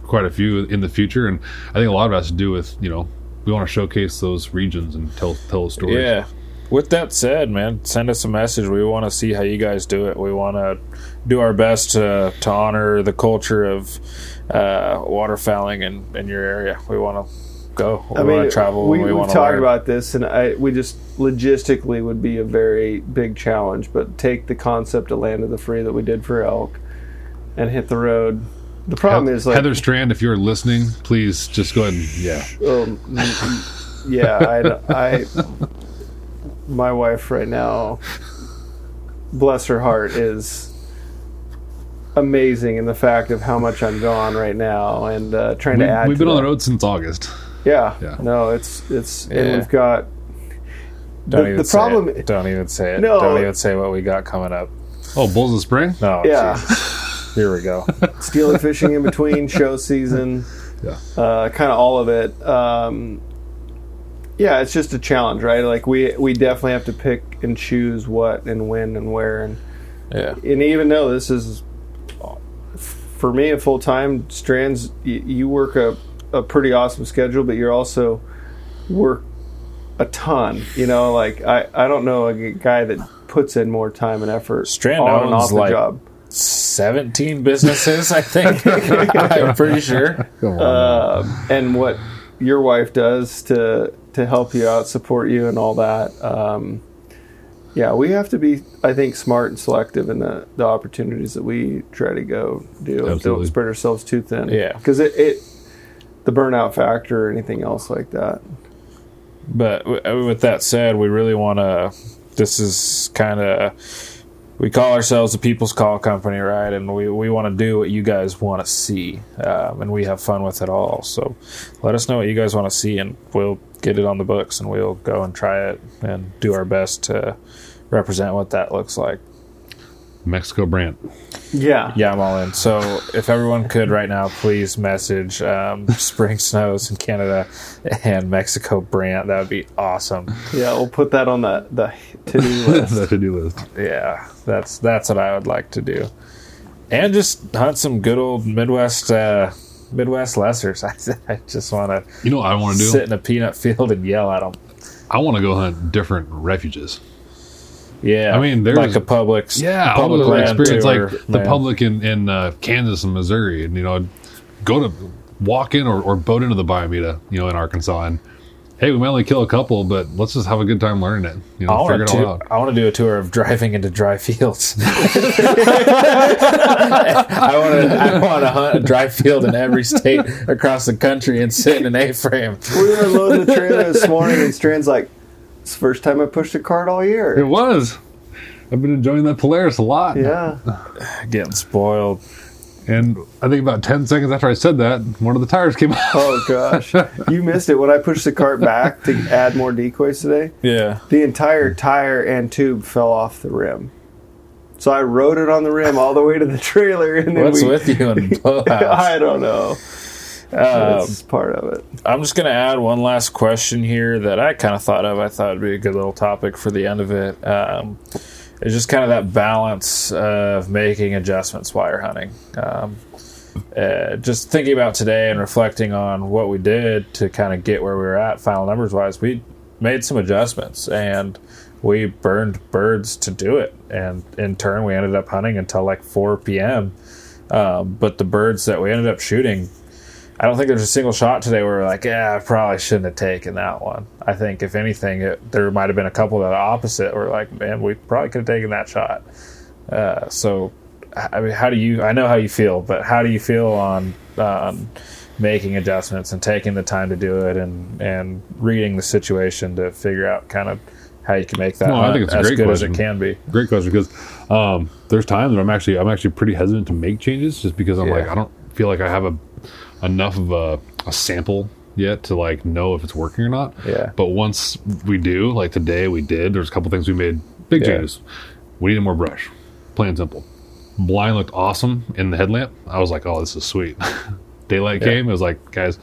quite a few in the future, and I think a lot of it has to do with, you know, we want to showcase those regions and tell tell stories. Yeah. With that said, man, send us a message. We want to see how you guys do it. We want to do our best to to honor the culture of uh, waterfowling in, in your area. We want to go. We I mean, want to travel. We, we want to talk about this, and I, we just logistically would be a very big challenge. But take the concept of Land of the Free that we did for elk and hit the road. The problem Heather, is, like, Heather Strand, if you're listening, please just go ahead and yeah, um, yeah, I. I my wife right now, bless her heart, is amazing in the fact of how much I'm gone right now and uh, trying we, to add. We've to been that. on the road since August. Yeah. yeah. No, it's it's yeah. and we've got. Don't the, even the say problem, it. Don't even say it. No. Don't even say what we got coming up. Oh, Bulls of Spring? No. Yeah. Here we go. Stealing fishing in between show season. Yeah. Uh, kind of all of it. Um, Yeah, it's just a challenge, right? Like, we we definitely have to pick and choose what and when and where. And yeah. and even though this is, for me, a full-time, Strands, you, you work a, a pretty awesome schedule, but you're also work a ton. You know, like, I, I don't know a guy that puts in more time and effort Strand on and off the like- job. seventeen businesses, I think. I'm pretty sure. Uh, and what your wife does to... to help you out, support you and all that. Um, yeah, we have to be, I think, smart and selective in the, the opportunities that we try to go do. Absolutely. Don't spread ourselves too thin. Yeah. Because it, it, the burnout factor or anything else like that. But w- with that said, we really want to, this is kind of, we call ourselves the People's Call Company, right? And we, we want to do what you guys want to see. Um, and we have fun with it all. So let us know what you guys want to see and we'll get it on the books and we'll go and try it and do our best to represent what that looks like. Mexico brand. Yeah. Yeah, I'm all in. So if everyone could right now, please message um, Spring Snows in Canada and Mexico brand. That would be awesome. Yeah, we'll put that on the, the to-do list. the to-do list. Yeah, that's, that's what I would like to do. And just hunt some good old Midwest... Uh, Midwest lessers. I, I just want to you know what I want to do sit in a peanut field and yell at them. I want to go hunt different refuges. Yeah, I mean, there's like a public yeah public land experience tour, like the man. Public in in uh, Kansas and Missouri, and you know, go to walk in or, or boat into the Biomeda, you know, in Arkansas, and hey, we might only kill a couple, but let's just have a good time learning it. You know, I want to do, I want to do a tour of driving into dry fields. I want to I want to hunt a dry field in every state across the country and sit in an A-frame. We were loading the trailer this morning, and Strand's like, "It's the first time I pushed a cart all year." It was. I've been enjoying that Polaris a lot. Yeah, getting spoiled. And I think about ten seconds after I said that, one of the tires came off. Oh, gosh. You missed it. When I pushed the cart back to add more decoys today, yeah, the entire tire and tube fell off the rim. So I rode it on the rim all the way to the trailer. And then What's we, with you in blowouts? I don't know. Um, That's part of it. I'm just going to add one last question here that I kind of thought of. I thought it would be a good little topic for the end of it. Um, it's just kind of that balance of making adjustments while you're hunting. Um, uh, just thinking about today and reflecting on what we did to kind of get where we were at final numbers-wise, we made some adjustments, and we burned birds to do it. And in turn, we ended up hunting until like four p.m. Um, but the birds that we ended up shooting, I don't think there's a single shot today where we're like, yeah, I probably shouldn't have taken that one. I think, if anything, it, there might have been a couple that are opposite. We're like, man, we probably could have taken that shot. Uh, so, I mean, how do you – I know how you feel, but how do you feel on um, making adjustments and taking the time to do it and, and reading the situation to figure out kind of how you can make that no, I think it's a as great good question. As it can be? Great question, because um, there's times where I'm actually, I'm actually pretty hesitant to make changes just because I'm yeah. like, I don't feel like I have a – enough of a, a sample yet to like know if it's working or not. Yeah. But once we do, like today we did, there's a couple things we made big yeah. changes. We needed more brush. Plain and simple. Blind looked awesome in the headlamp. I was like, oh, this is sweet. Daylight yeah. came. It was like, guys,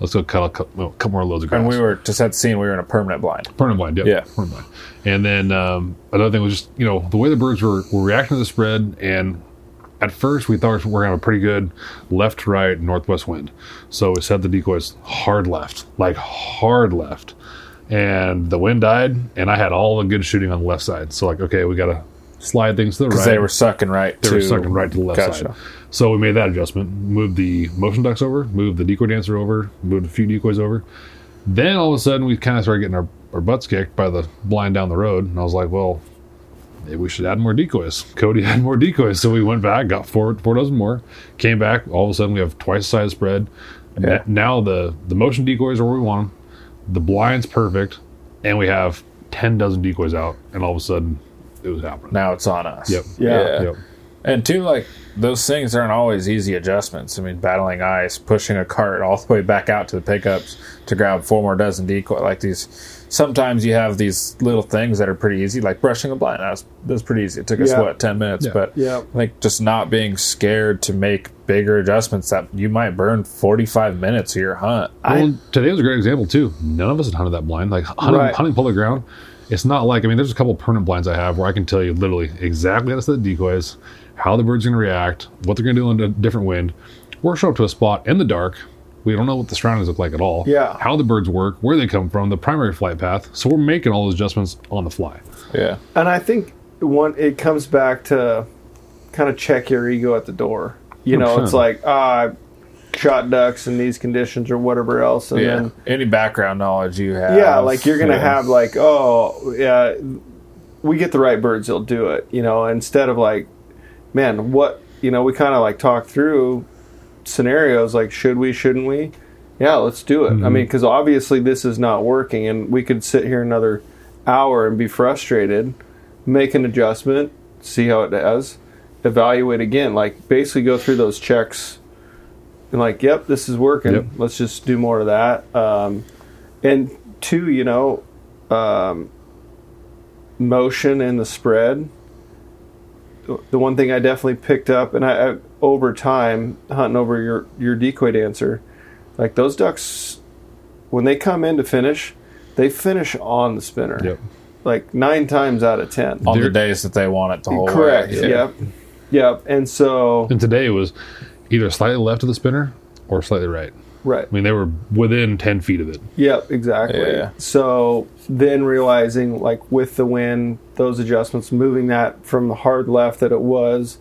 let's go cut a couple more loads of grass. And we were just that scene. We were in a permanent blind. Permanent blind. Yep. Yeah. Permanent blind. And then um, another thing was just, you know, the way the birds were, were reacting to the spread. And at first, we thought we were going to have a pretty good left-right northwest wind. So we set the decoys hard left, like hard left. And the wind died, and I had all the good shooting on the left side. So like, okay, we got to slide things to the right. Because they were sucking right they to... They were sucking right to the left gotcha. Side. So we made that adjustment, moved the motion ducks over, moved the decoy dancer over, moved a few decoys over. Then all of a sudden, we kind of started getting our, our butts kicked by the blind down the road. And I was like, well... maybe we should add more decoys. Cody had more decoys, so we went back, got four four dozen more, came back. All of a sudden, we have twice the size spread. Yeah. Now the, the motion decoys are where we want them. The blind's perfect, and we have ten dozen decoys out, and all of a sudden, it was happening. Now it's on us. Yep. Yeah. yeah. Yep. And two, like, those things aren't always easy adjustments. I mean, battling ice, pushing a cart all the way back out to the pickups to grab four more dozen decoys, like these... Sometimes you have these little things that are pretty easy, like brushing a blind. That was, that was pretty easy. It took us, yeah. what, ten minutes? Yeah. But yeah. like just not being scared to make bigger adjustments that you might burn forty-five minutes of your hunt. Well, I, today was a great example, too. None of us had hunted that blind. Like hunting, right. hunting public ground, it's not like, I mean, there's a couple of permanent blinds I have where I can tell you literally exactly how to set the decoys, how the bird's going to react, what they're going to do in a different wind. We're show up to a spot in the dark. We don't know what the surroundings look like at all. Yeah. How the birds work, where they come from, the primary flight path. So we're making all those adjustments on the fly. Yeah. And I think one, it comes back to kind of check your ego at the door. You know, one hundred percent. It's like, ah, oh, I shot ducks in these conditions or whatever else. And yeah. Then, any background knowledge you have. Yeah. Like you're going to yeah. have like, oh, yeah, we get the right birds, they'll do it. You know, instead of like, man, what, you know, we kind of like talk through scenarios like should we shouldn't we yeah let's do it. Mm-hmm. I mean, because obviously this is not working, and we could sit here another hour and be frustrated, make an adjustment, see how it does, evaluate again, like basically go through those checks and like, yep, this is working. Yep. Let's just do more of that. Um and two, you know, um motion and the spread. The one thing I definitely picked up, and I, I over time hunting over your, your decoy dancer, like those ducks, when they come in to finish, they finish on the spinner. Yep. Like nine times out of ten. On the days that they want it to hold. Correct. Way. Yep. Yeah. Yep. And so. And today was either slightly left of the spinner or slightly right. Right. I mean, they were within ten feet of it. Yep, exactly. Yeah. So then realizing, like, with the wind, those adjustments, moving that from the hard left that it was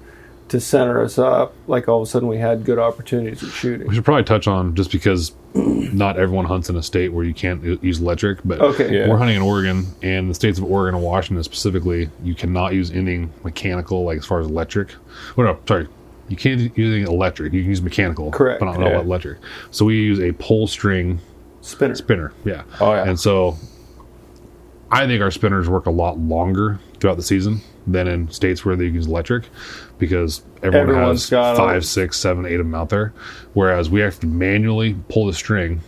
to center us up, like, all of a sudden we had good opportunities at shooting. We should probably touch on, just because not everyone hunts in a state where you can't use electric, but okay, yeah. We're hunting in Oregon, and the states of Oregon and Washington specifically, you cannot use anything mechanical, like, as far as electric. Oh, no, sorry. You can't use anything electric. You can use mechanical, correct? But not yeah. electric. So we use a pole string spinner. Spinner, yeah. Oh yeah. And so I think our spinners work a lot longer throughout the season than in states where they use electric, because everyone Everyone's has got five, it. six, seven, eight of them out there. Whereas we have to manually pull the string.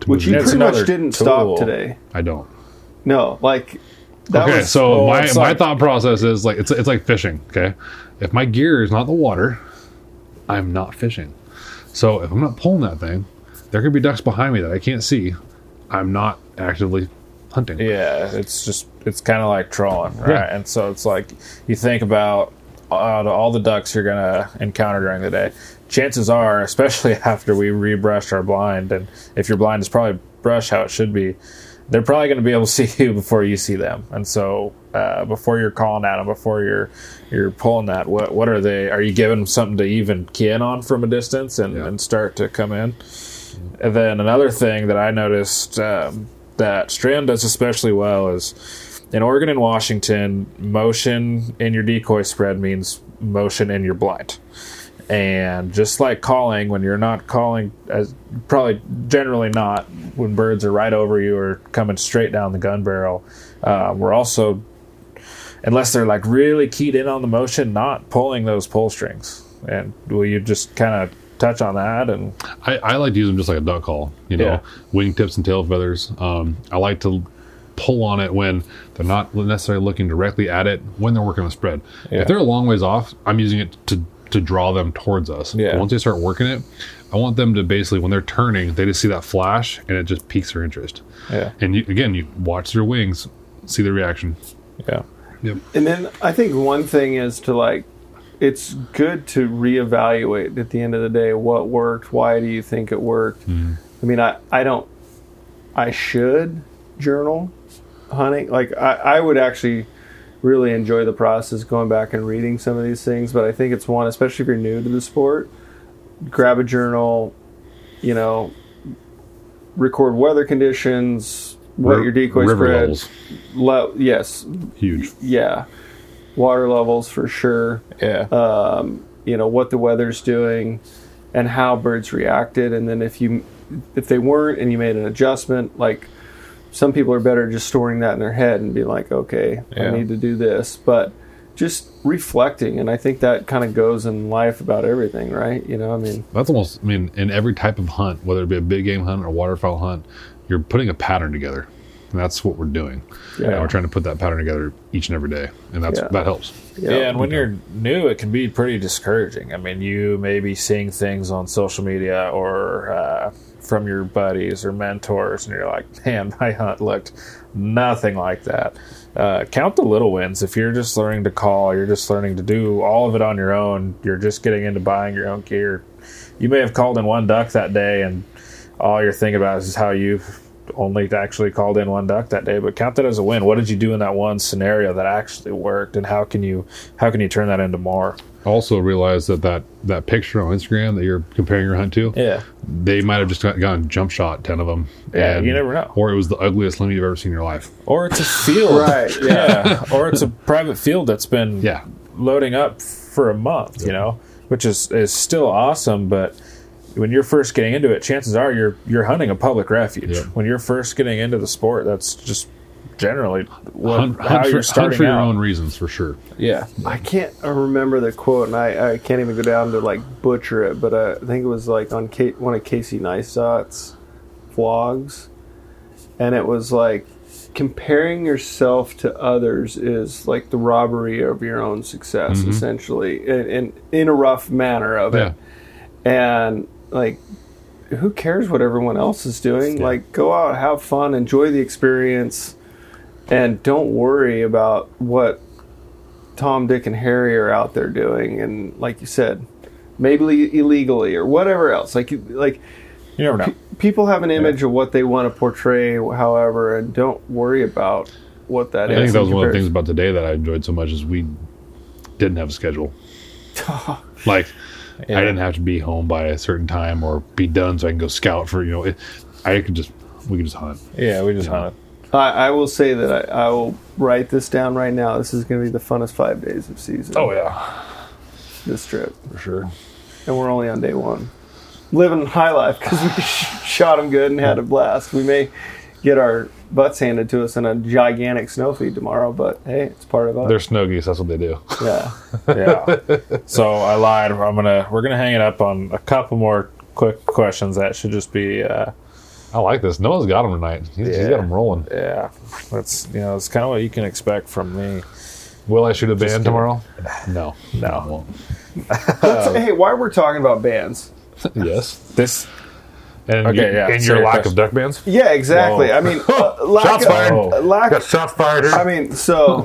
To Which move you pretty much didn't tool. stop today. I don't. No, like... That okay, was, so oh, my, my thought process is like, it's it's like fishing, okay? If my gear is not in the water, I'm not fishing. So if I'm not pulling that thing, there could be ducks behind me that I can't see. I'm not actively hunting. Yeah, it's just, it's kind of like trolling, right? Yeah. And so it's like, you think about uh, all the ducks you're going to encounter during the day. Chances are, especially after we rebrushed our blind, and if your blind is probably brushed how it should be, they're probably going to be able to see you before you see them. And so uh, before you're calling at them, before you're you're pulling that, what what are they? Are you giving them something to even key in on from a distance and, yeah. and start to come in? And then another thing that I noticed um, that Strand does especially well is in Oregon and Washington, motion in your decoy spread means motion in your blind. And just like calling, when you're not calling, as probably generally not, when birds are right over you or coming straight down the gun barrel, uh, we're also, unless they're like really keyed in on the motion, not pulling those pull strings. And will you just kind of touch on that? And I, I like to use them just like a duck call, you know, yeah. wingtips and tail feathers. Um, I like to pull on it when they're not necessarily looking directly at it, when they're working on a spread. Yeah. If they're a long ways off, I'm using it to to draw them towards us. Yeah. Once they start working it, I want them to basically, when they're turning, they just see that flash and it just piques their interest. Yeah. And you, again, you watch their wings, see the reaction. Yeah. Yep. And then I think one thing is to like, it's good to reevaluate at the end of the day what worked. Why do you think it worked? Mm-hmm. I mean, I, I don't, I should journal hunting. Like I, I would actually really enjoy the process going back and reading some of these things, but I think it's one, especially if you're new to the sport, grab a journal, you know, record weather conditions, what R- your decoy spread, le- yes, huge, yeah, water levels for sure, yeah, um, you know, what the weather's doing and how birds reacted, and then if you if they weren't and you made an adjustment, like. Some people are better just storing that in their head and being like, okay, yeah. I need to do this. But just reflecting, and I think that kind of goes in life about everything, right? You know, I mean... That's almost, I mean, in every type of hunt, whether it be a big game hunt or a waterfowl hunt, you're putting a pattern together. And that's what we're doing. Yeah. And we're trying to put that pattern together each and every day. And that's yeah. that helps. Yeah, yeah, and when okay. you're new, it can be pretty discouraging. I mean, you may be seeing things on social media or... Uh, from your buddies or mentors, and you're like, man, my hunt looked nothing like that. Uh, count the little wins. If you're just learning to call, you're just learning to do all of it on your own, you're just getting into buying your own gear. You may have called in one duck that day, and all you're thinking about is how you've only actually called in one duck that day, but count that as a win. What did you do in that one scenario that actually worked, and how can you how can you turn that into more? Also realize that that, that picture on Instagram that you're comparing your hunt to, yeah, they might have just gotten jump shot ten of them. Yeah, and, you never know. Or it was the ugliest limit you've ever seen in your life. Or it's a field, right? Yeah. Or it's a private field that's been yeah. loading up for a month. Yeah. You know, which is, is still awesome. But when you're first getting into it, chances are you're you're hunting a public refuge. Yeah. When you're first getting into the sport, that's just. Generally, what, hunt, how hunt you're for, starting hunt for your out. Own reasons, for sure. Yeah, I can't remember the quote, and I, I can't even go down to like butcher it, but uh, I think it was like on Kate, one of Casey Neistat's vlogs, and it was like comparing yourself to others is like the robbery of your own success, mm-hmm. essentially, in, in in a rough manner of yeah. it, and like. Who cares what everyone else is doing? Yeah. Like, go out, have fun, enjoy the experience, and don't worry about what Tom, Dick, and Harry are out there doing. And like you said, maybe illegally or whatever else. Like, like you never know. P- people have an image yeah. of what they want to portray, however, and don't worry about what that I is. I think that was one of the things about today that I enjoyed so much is we didn't have a schedule. Like... Yeah. I didn't have to be home by a certain time or be done so I can go scout for, you know, it, I could just, we could just hunt. Yeah, we just yeah. hunt. I, I will say that I, I will write this down right now. This is going to be the funnest five days of season. Oh, yeah. This trip. For sure. And we're only on day one. Living high life because we shot them good and had a blast. We may get our butts handed to us in a gigantic snow feed tomorrow, but hey, it's part of us. They're snow geese. That's what they do. Yeah. Yeah. So I lied. I'm gonna, we're going to hang it up on a couple more quick questions. That should just be, uh, I like this. Noah's got them tonight. He's, yeah. he's got them rolling. Yeah. That's, you know, it's kind of what you can expect from me. Will I shoot a band tomorrow? No. No. Let's, hey, why we're talking about bands. Yes. This... And, okay, you, yeah, and your lack question. Of duck bands? Yeah, exactly. Whoa. I mean, uh, lack shots of, fired. Uh, lack got shots fired. I mean, so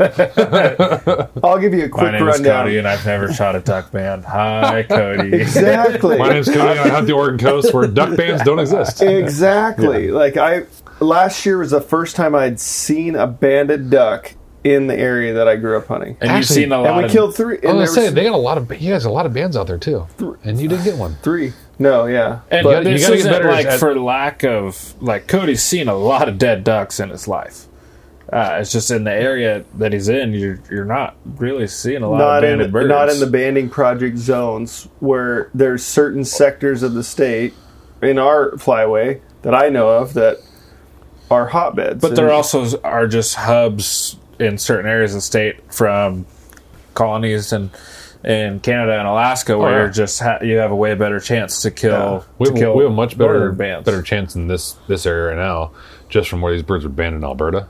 I'll give you a quick rundown. My name rundown. is Cody, and I've never shot a duck band. Hi, Cody. Exactly. My name's Cody, and I hunt the Oregon coast where duck bands don't exist. Exactly. Yeah. Like I, last year was the first time I'd seen a banded duck in the area that I grew up hunting. And you've seen a lot. And we of, killed three. And I was gonna say they got a lot of. He has a lot of bands out there too, three, and you didn't get one. Three. No, yeah. And but this you isn't get like at, for lack of, like, Cody's seen a lot of dead ducks in his life. Uh, it's just in the area that he's in, you're you're not really seeing a lot of banded in, birds. Not in the banding project zones where there's certain sectors of the state in our flyway that I know of that are hotbeds. But and, there also are just hubs in certain areas of the state from colonies and... in Canada and Alaska, where oh, yeah. you're just ha- you have a way better chance to kill. Yeah. To we, kill we have a much better bands. better chance in this this area right now, just from where these birds are banned in Alberta.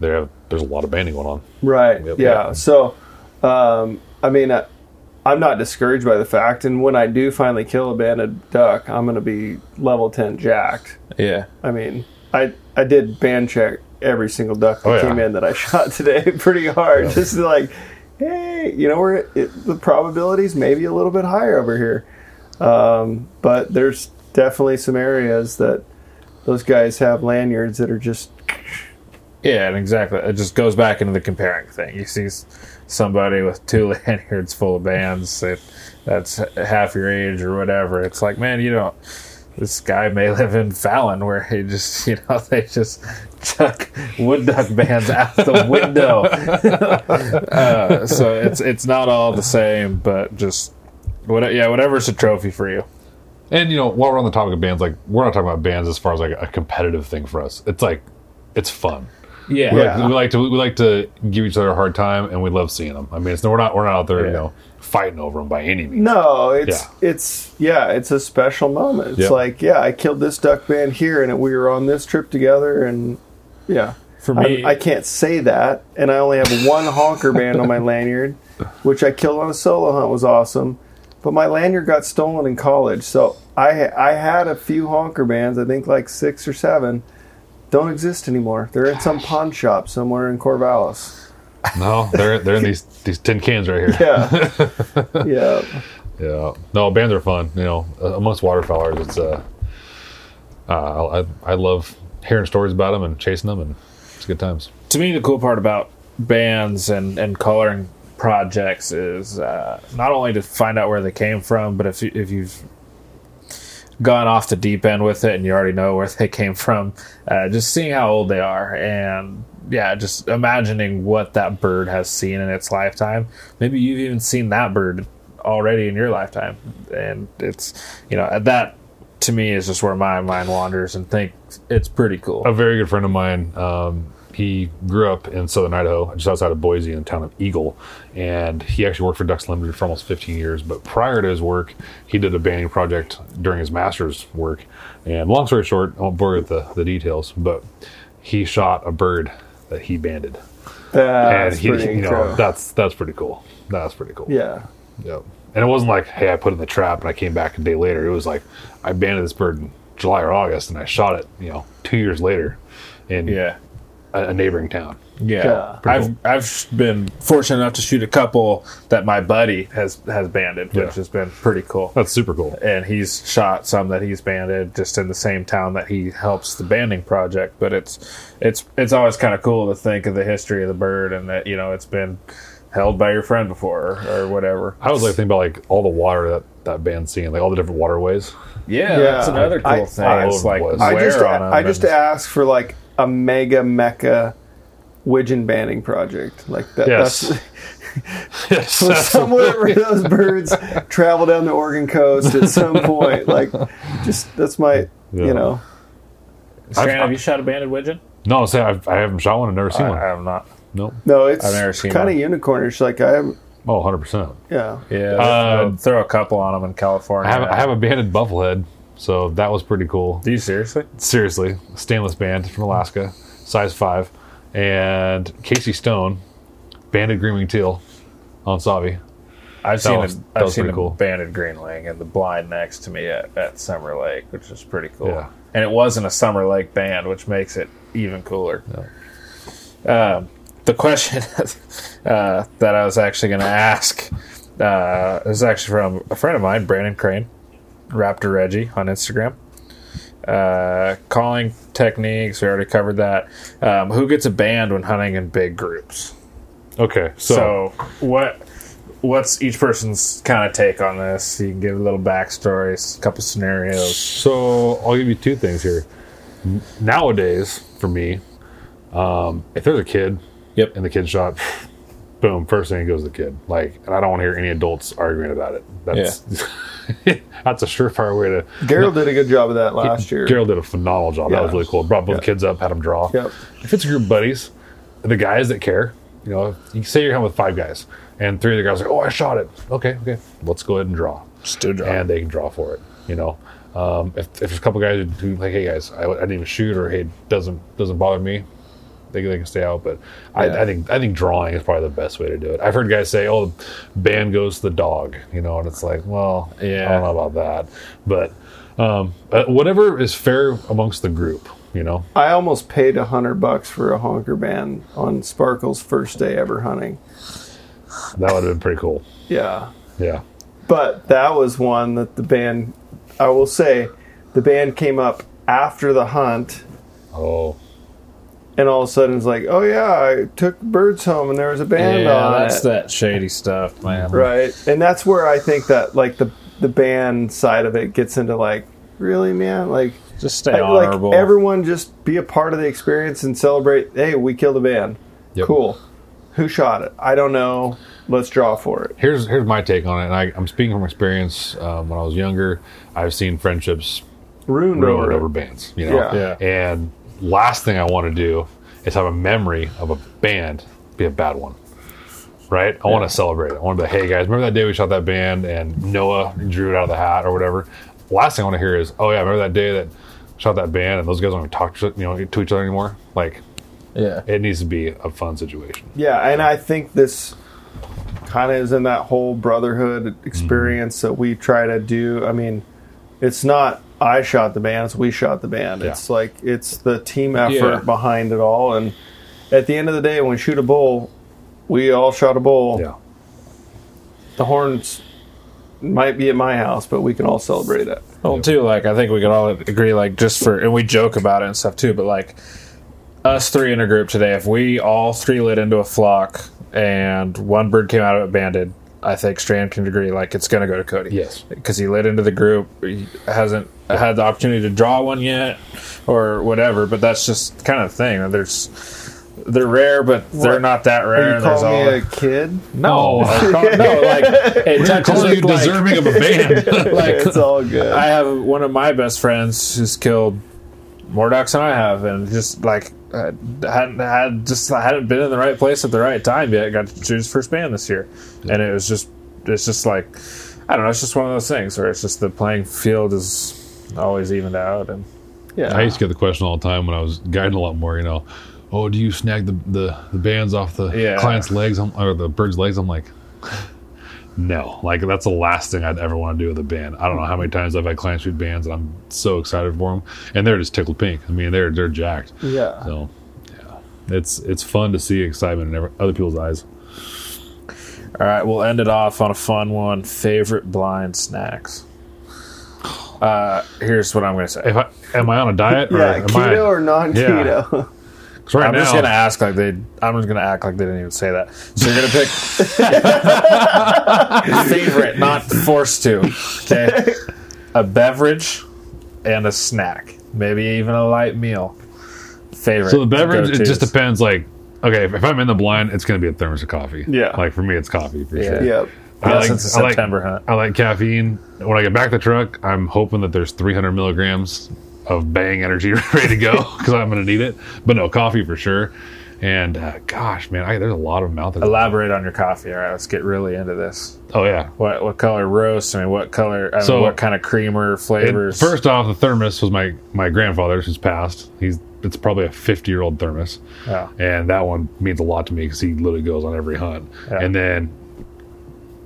There, have, there's a lot of banding going on. Right. Yep. Yeah. Yep. So, um, I mean, I, I'm not discouraged by the fact, and when I do finally kill a banded duck, I'm going to be level ten jacked. Yeah. I mean, I I did band check every single duck that oh, yeah. came in that I shot today pretty hard, yeah. just like. Hey, you know, we're it, the probability's maybe a little bit higher over here. Um, but there's definitely some areas that those guys have lanyards that are just... Yeah, and exactly. It just goes back into the comparing thing. You see somebody with two lanyards full of bands that that's half your age or whatever. It's like, man, you don't... This guy may live in Fallon where he just, you know, they just chuck wood duck bands out the window. uh, so it's it's not all the same, but just, what, yeah, whatever's a trophy for you. And, you know, while we're on the topic of bands, like, we're not talking about bands as far as, like, a competitive thing for us. It's, like, it's fun. Yeah. We, yeah. Like, we, like, to, we like to give each other a hard time, and we love seeing them. I mean, it's no, we're not we're not out there, yeah. you know. fighting over them by any means. No, it's yeah. it's yeah, it's a special moment. It's yep. like, yeah, I killed this duck band here, and we were on this trip together, and yeah, for me, I, I can't say that, and I only have one honker band on my lanyard, which I killed on a solo hunt, was awesome, but my lanyard got stolen in college, so I I had a few honker bands, I think like six or seven, don't exist anymore. They're in some pawn shop somewhere in Corvallis. No, they're they're in these, these tin cans right here. Yeah, yeah, yeah. No, bands are fun. You know, amongst waterfowlers, it's uh, uh I I love hearing stories about them and chasing them, and it's good times. To me, the cool part about bands and, and coloring projects is uh, not only to find out where they came from, but if you, if you've gone off the deep end with it and you already know where they came from, uh, just seeing how old they are and. Yeah, just imagining what that bird has seen in its lifetime. Maybe you've even seen that bird already in your lifetime. And it's, you know, that to me is just where my mind wanders and think it's pretty cool. A very good friend of mine, um, he grew up in southern Idaho, just outside of Boise in the town of Eagle. And he actually worked for Ducks Limited for almost fifteen years. But prior to his work, he did a banding project during his master's work. And long story short, I won't bore you with the, the details, but he shot a bird that he banded. That's and he, pretty you know, cool. That's that's pretty cool. That's pretty cool. Yeah. Yep. And it wasn't like, hey, I put it in the trap and I came back a day later. It was like, I banded this bird in July or August and I shot it, you know, two years later in yeah. a, a neighboring town. Yeah. yeah. I've cool. I've been fortunate enough to shoot a couple that my buddy has, has banded, which yeah. has been pretty cool. That's super cool. And he's shot some that he's banded just in the same town that he helps the banding project. But it's it's it's always kind of cool to think of the history of the bird and that, you know, it's been held by your friend before or, or whatever. I was like thinking about like all the water that that band's seeing, like all the different waterways. Yeah, yeah. That's another cool I, thing. I, it's like I just on I just and, asked for like a mega mecca widgeon banding project like that. Yes. That's yes, so somewhere where those birds travel down the Oregon coast at some point. Like, just that's my yeah. you know. Strand, have you shot a banded widgeon? No, I'll say I've, I haven't shot one. I've never seen I, one. I have not. Nope. No, it's kind of unicornish. Like I haven't. Oh, one hundred percent. Yeah. Yeah. Uh, throw a couple on them in California. I have, I have a banded bufflehead, so that was pretty cool. Do you seriously? Seriously. Stainless band from Alaska, size five. And Casey Stone, banded green wing teal on Savi. I've seen, was, a, I've seen a cool. banded green wing in the blind next to me at, at Summer Lake, which is pretty cool. Yeah. And it wasn't a Summer Lake band, which makes it even cooler. Yeah. Um, the question uh, that I was actually going to ask uh, is actually from a friend of mine, Brandon Crane, Raptor Reggie on Instagram. Uh, calling techniques, we already covered that. Um, who gets a band when hunting in big groups? Okay, so, so what? What's each person's kind of take on this? You can give a little backstory, a couple scenarios. So I'll give you two things here. Nowadays, for me, um, if there's a kid, yep, in the kid shot, boom, first thing goes to the kid. Like, and I don't want to hear any adults arguing about it. That's yeah. that's a surefire way to. Gerald no, did a good job of that last he, year. Gerald did a phenomenal job. Yeah. That was really cool. Brought both yeah. kids up, had them draw. Yep. If it's a group of buddies, the guys that care, you know, you say you're hunting with five guys. And three of the guys are like, oh, I shot it. Okay, okay. Let's go ahead and draw. Still draw. And they can draw for it, you know. Um, if, if there's a couple guys who like, hey, guys, I, I didn't even shoot, or hey, doesn't doesn't bother me, they, they can stay out. But yeah. I, I think I think drawing is probably the best way to do it. I've heard guys say, oh, band goes to the dog, you know, and it's like, well, yeah. I don't know about that. But um, whatever is fair amongst the group, you know. I almost paid one hundred bucks for a honker band on Sparkle's first day ever hunting. That would have been pretty cool. Yeah. Yeah. But that was one that the band, I will say, the band came up after the hunt. Oh. And all of a sudden it's like, oh, yeah, I took birds home and there was a band yeah, on it. Yeah, that's that shady stuff, man. Right. And that's where I think that, like, the, the band side of it gets into, like, really, man? Like, just stay like, honorable. Like, everyone just be a part of the experience and celebrate, hey, we killed a band. Yep. Cool. Who shot it? I don't know. Let's draw for it. Here's here's my take on it. And I, I'm speaking from experience. Um, when I was younger, I've seen friendships ruined, ruined over bands. You know? Yeah. Yeah. And last thing I want to do is have a memory of a band be a bad one. Right? I yeah. want to celebrate it. I want to be like, hey, guys, remember that day we shot that band and Noah drew it out of the hat or whatever? Last thing I want to hear is, oh, yeah, remember that day that shot that band and those guys don't even talk to, you know, to each other anymore? Like, yeah, it needs to be a fun situation. Yeah, and I think this kind of is in that whole brotherhood experience mm-hmm. that we try to do. I mean, it's not I shot the band, it's we shot the band. Yeah. It's like, it's the team effort yeah. behind it all. And at the end of the day, when we shoot a bull, we all shot a bull. Yeah. The horns might be at my house, but we can all celebrate it. Well, too, like, I think we can all agree, like, just for, and we joke about it and stuff too, but like, us three in a group today, if we all three lit into a flock and one bird came out of it banded, I think Strand can agree, like, it's going to go to Cody. Yes. Because he lit into the group. He hasn't yeah. had the opportunity to draw one yet or whatever, but that's just kind of the thing. There's... They're rare, but they're what? Not that rare. Are you calling all... me a kid? No. Call, no, like, it touches calling you like, deserving of a band. Like, it's all good. I have one of my best friends who's killed more ducks than I have, and just, like, I hadn't had just I hadn't been in the right place at the right time yet. I got to choose first band this year, and it was just it's just like I don't know. It's just one of those things where it's just the playing field is always evened out. And yeah, I used to get the question all the time when I was guiding a lot more. You know, oh, do you snag the the, the bands off the yeah. client's legs or the bird's legs? I'm like, no, like that's the last thing I'd ever want to do with a band. I don't know how many times I've had clients shoot bands, and I'm so excited for them, and they're just tickled pink. I mean, they're they're jacked. Yeah. So, yeah, it's it's fun to see excitement in other people's eyes. All right, we'll end it off on a fun one. Favorite blind snacks. Uh, here's what I'm going to say. If I, am I on a diet? Or yeah, am keto I, or non-keto. Yeah. Right I'm now, just gonna ask like they. I'm just gonna act like they didn't even say that. So you're gonna pick favorite, not forced to. Okay, a beverage and a snack, maybe even a light meal. Favorite. So the beverage, go-tos. It just depends. Like, okay, if I'm in the blind, it's gonna be a thermos of coffee. Yeah. Like for me, it's coffee for yeah. sure. Yeah. I like, since it's a September I like, hunt. I like caffeine. When I get back to the truck, I'm hoping that there's three hundred milligrams of Bang energy ready to go because I'm going to need it. But no, coffee for sure. And uh, gosh, man, I, there's a lot of them out there. Elaborate on your coffee. All right, let's get really into this. Oh yeah. What what color roast? I mean, what color? I so mean, what kind of creamer flavors? It, first off, the thermos was my my grandfather's, who's passed. He's it's probably a fifty year old thermos. Yeah. And that one means a lot to me because he literally goes on every hunt. Yeah. And then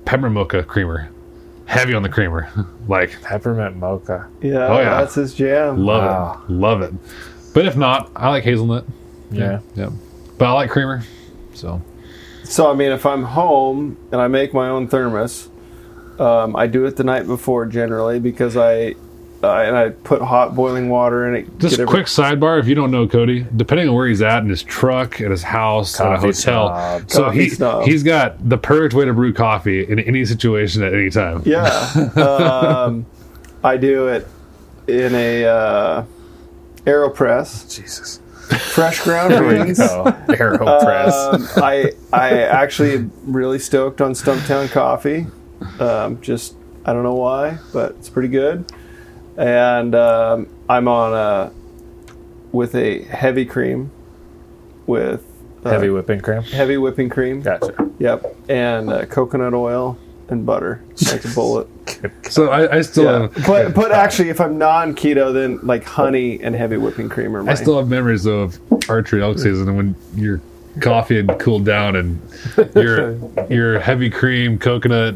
peppermint mocha creamer, heavy on the creamer, like peppermint mocha. Yeah. Oh yeah, that's his jam. Love wow. it, love it. But if not, I like hazelnut. Yeah. Yeah. yeah. But I like creamer, so. So, I mean, if I'm home and I make my own thermos, um, I do it the night before generally because I, uh, and I put hot boiling water in it. Just a every- quick sidebar, if you don't know Cody, depending on where he's at in his truck, at his house, coffee at a hotel. Snob. So he, he's got the perfect way to brew coffee in any situation at any time. Yeah. um, I do it in a uh, Aeropress. Jesus. Fresh ground beans. Aeropress. Um, I I actually really stoked on Stumptown Coffee. Um, just I don't know why, but it's pretty good. And um, I'm on a with a heavy cream with uh, heavy whipping cream. Heavy whipping cream. Gotcha. Yep. And uh, coconut oil and butter. Like a bullet. So I, I still yeah. have, but but actually, if I'm non-keto, then like honey and heavy whipping cream are mine. I still have memories of archery elk season and when your coffee had cooled down and your your heavy cream coconut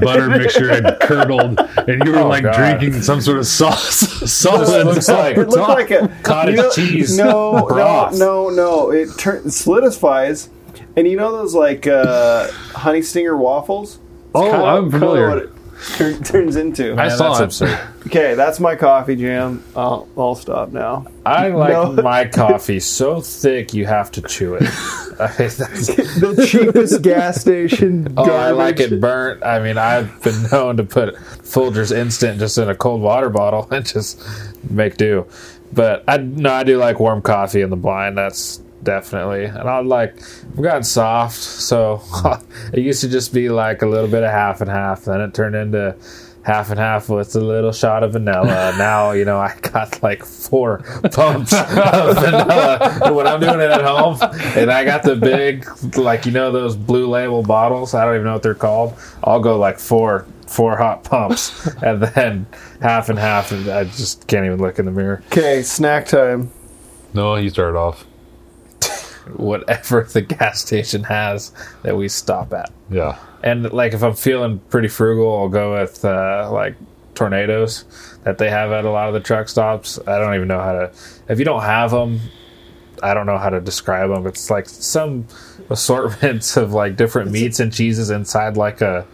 butter mixture had curdled and you were oh, like God. drinking some sort of sauce. Sauce it looks like it looked like a cottage you know, cheese. No, broth. no, no, no. It turns solidifies, and you know those like uh, honey stinger waffles. It's oh, kind of, I'm familiar. Kind of what it tur- turns into. Man, I saw that's absurd. Okay, that's my coffee jam. I'll, I'll stop now. I like no. my coffee so thick you have to chew it. The cheapest gas station. Oh, garbage. I like it burnt. I mean, I've been known to put Folgers Instant just in a cold water bottle and just make do. But I no, I do like warm coffee in the blind. That's. Definitely, and I like I've gotten soft, so it used to just be like a little bit of half and half. Then it turned into half and half with a little shot of vanilla. Now you know I got like four pumps of vanilla when I'm doing it at home, and I got the big like you know those blue label bottles. I don't even know what they're called. I'll go like four. Four hot pumps, and then half and half, and I just can't even look in the mirror. Okay, snack time. No, you started off. Whatever the gas station has that we stop at. Yeah. And like if I'm feeling pretty frugal, I'll go with uh, like tornadoes that they have at a lot of the truck stops. I don't even know how to. If you don't have them, I don't know how to describe them. It's like some assortments of like different meats and cheeses inside like a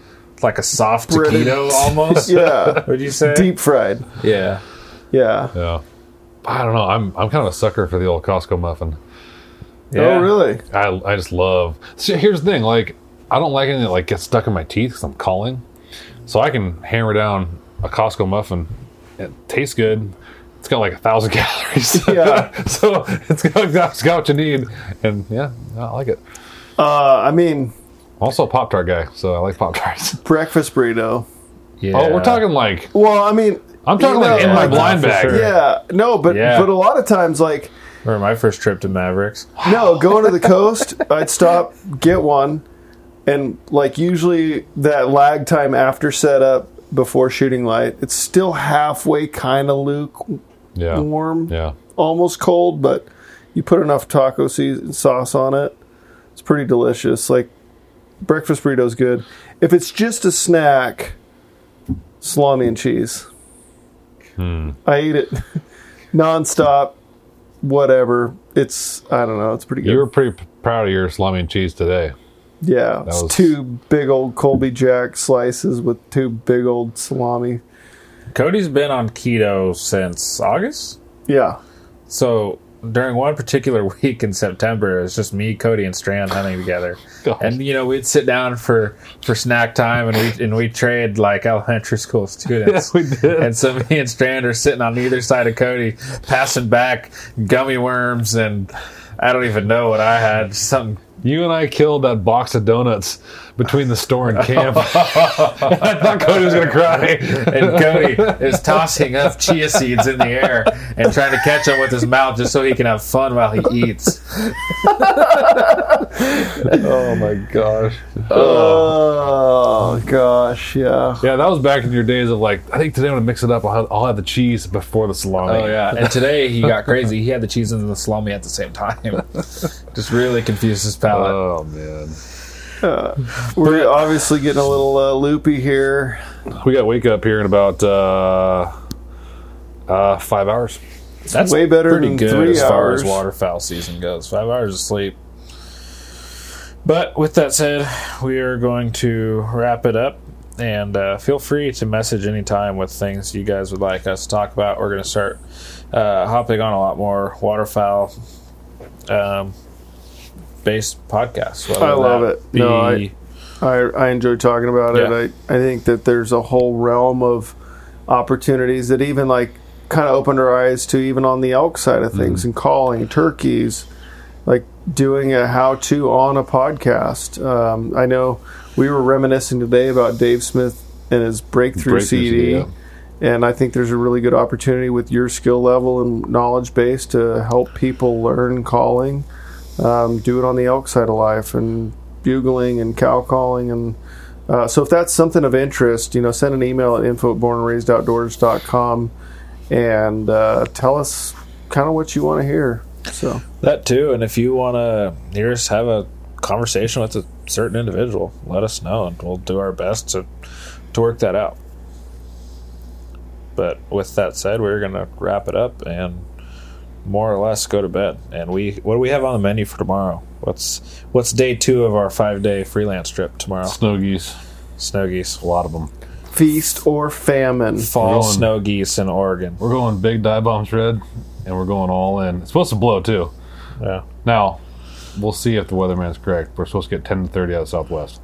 like a soft taquito almost. Yeah. Would you say deep fried? Yeah. Yeah. Yeah. I don't know. I'm I'm kind of a sucker for the old Costco muffin. Yeah. Oh really? I I just love. So here's the thing, like I don't like anything that like gets stuck in my teeth because I'm calling, so I can hammer down a Costco muffin. It tastes good. It's got like a thousand calories. Yeah. So it's got that's got what you need, and yeah, I like it. Uh, I mean, also a Pop-Tart guy, so I like Pop-Tarts. Breakfast burrito. Yeah. Oh, we're talking like. Well, I mean, I'm talking like in my blind bag. Sure. Yeah. No, but yeah. but a lot of times like. Or my first trip to Mavericks. No, going to the coast, I'd stop, get one, and like usually that lag time after setup before shooting light, it's still halfway kind of lukewarm, yeah. warm, yeah. almost cold, but you put enough taco season sauce on it, it's pretty delicious. Like breakfast burrito's good. If it's just a snack, salami and cheese. Hmm. I eat it nonstop. Whatever. It's, I don't know. It's pretty good. You were pretty p- proud of your salami and cheese today. Yeah. That it's was... two big old Colby Jack slices with two big old salami. Cody's been on keto since August? Yeah. So during one particular week in September, it was just me, Cody, and Strand hunting together. Gosh. And, you know, we'd sit down for, for snack time and we'd, and we'd trade like elementary school students. Yeah, we did. And so me and Strand are sitting on either side of Cody, passing back gummy worms and I don't even know what I had. Something. You and I killed that box of donuts between the store and camp. I thought Cody was going to cry. And Cody is tossing up chia seeds in the air and trying to catch them with his mouth just so he can have fun while he eats. Oh, my gosh. Oh. oh, gosh, yeah. Yeah, that was back in your days of, like, I think today I'm going to mix it up. I'll have, I'll have the cheese before the salami. Oh, yeah. And today he got crazy. He had the cheese and the salami at the same time. Just really confused his palate. Oh, man. Uh, we're obviously getting a little uh, loopy here. We got wake up here in about uh, uh, five hours. That's way better pretty than good three as hours. Far as waterfowl season goes. Five hours of sleep. But with that said, we are going to wrap it up. And uh, feel free to message anytime with things you guys would like us to talk about. We're going to start uh, hopping on a lot more waterfowl um, based podcasts. I love it. Be... No, I, I I enjoy talking about yeah. it. I, I think that there's a whole realm of opportunities that even like kind of opened our eyes to, even on the elk side of things, mm-hmm. and calling turkeys, like doing a how-to on a podcast. Um, I know. We were reminiscing today about Dave Smith and his Breakthrough, Breakthrough C D, yeah. and I think there's a really good opportunity with your skill level and knowledge base to help people learn calling, um, do it on the elk side of life, and bugling and cow calling. And uh, so if that's something of interest, you know, send an email at info at born and raised outdoors dot com and uh, tell us kind of what you want to hear. So that too, and if you want to hear us have a conversation with a certain individual, let us know and we'll do our best to to work that out. But with that said, we're gonna wrap it up and more or less go to bed. And we what do we have on the menu for tomorrow? What's what's day two of our five day freelance trip tomorrow? Snow geese. Snow geese, a lot of them. Feast or famine. Fall going, snow geese in Oregon. We're going big dive bombs red and we're going all in. It's supposed to blow too. Yeah. Now we'll see if the weatherman's correct. We're supposed to get ten to thirty out of southwest.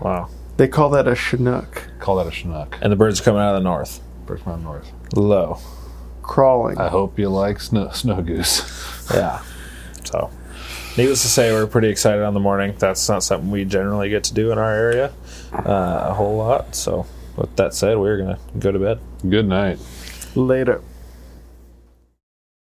Wow. They call that a Chinook. Call that a Chinook. And the birds coming out of the north. Birds coming out of the north. Low. Crawling. I hope you like snow, snow goose. Yeah. So, needless to say, we're pretty excited on the morning. That's not something we generally get to do in our area uh, a whole lot. So, with that said, we're going to go to bed. Good night. Later.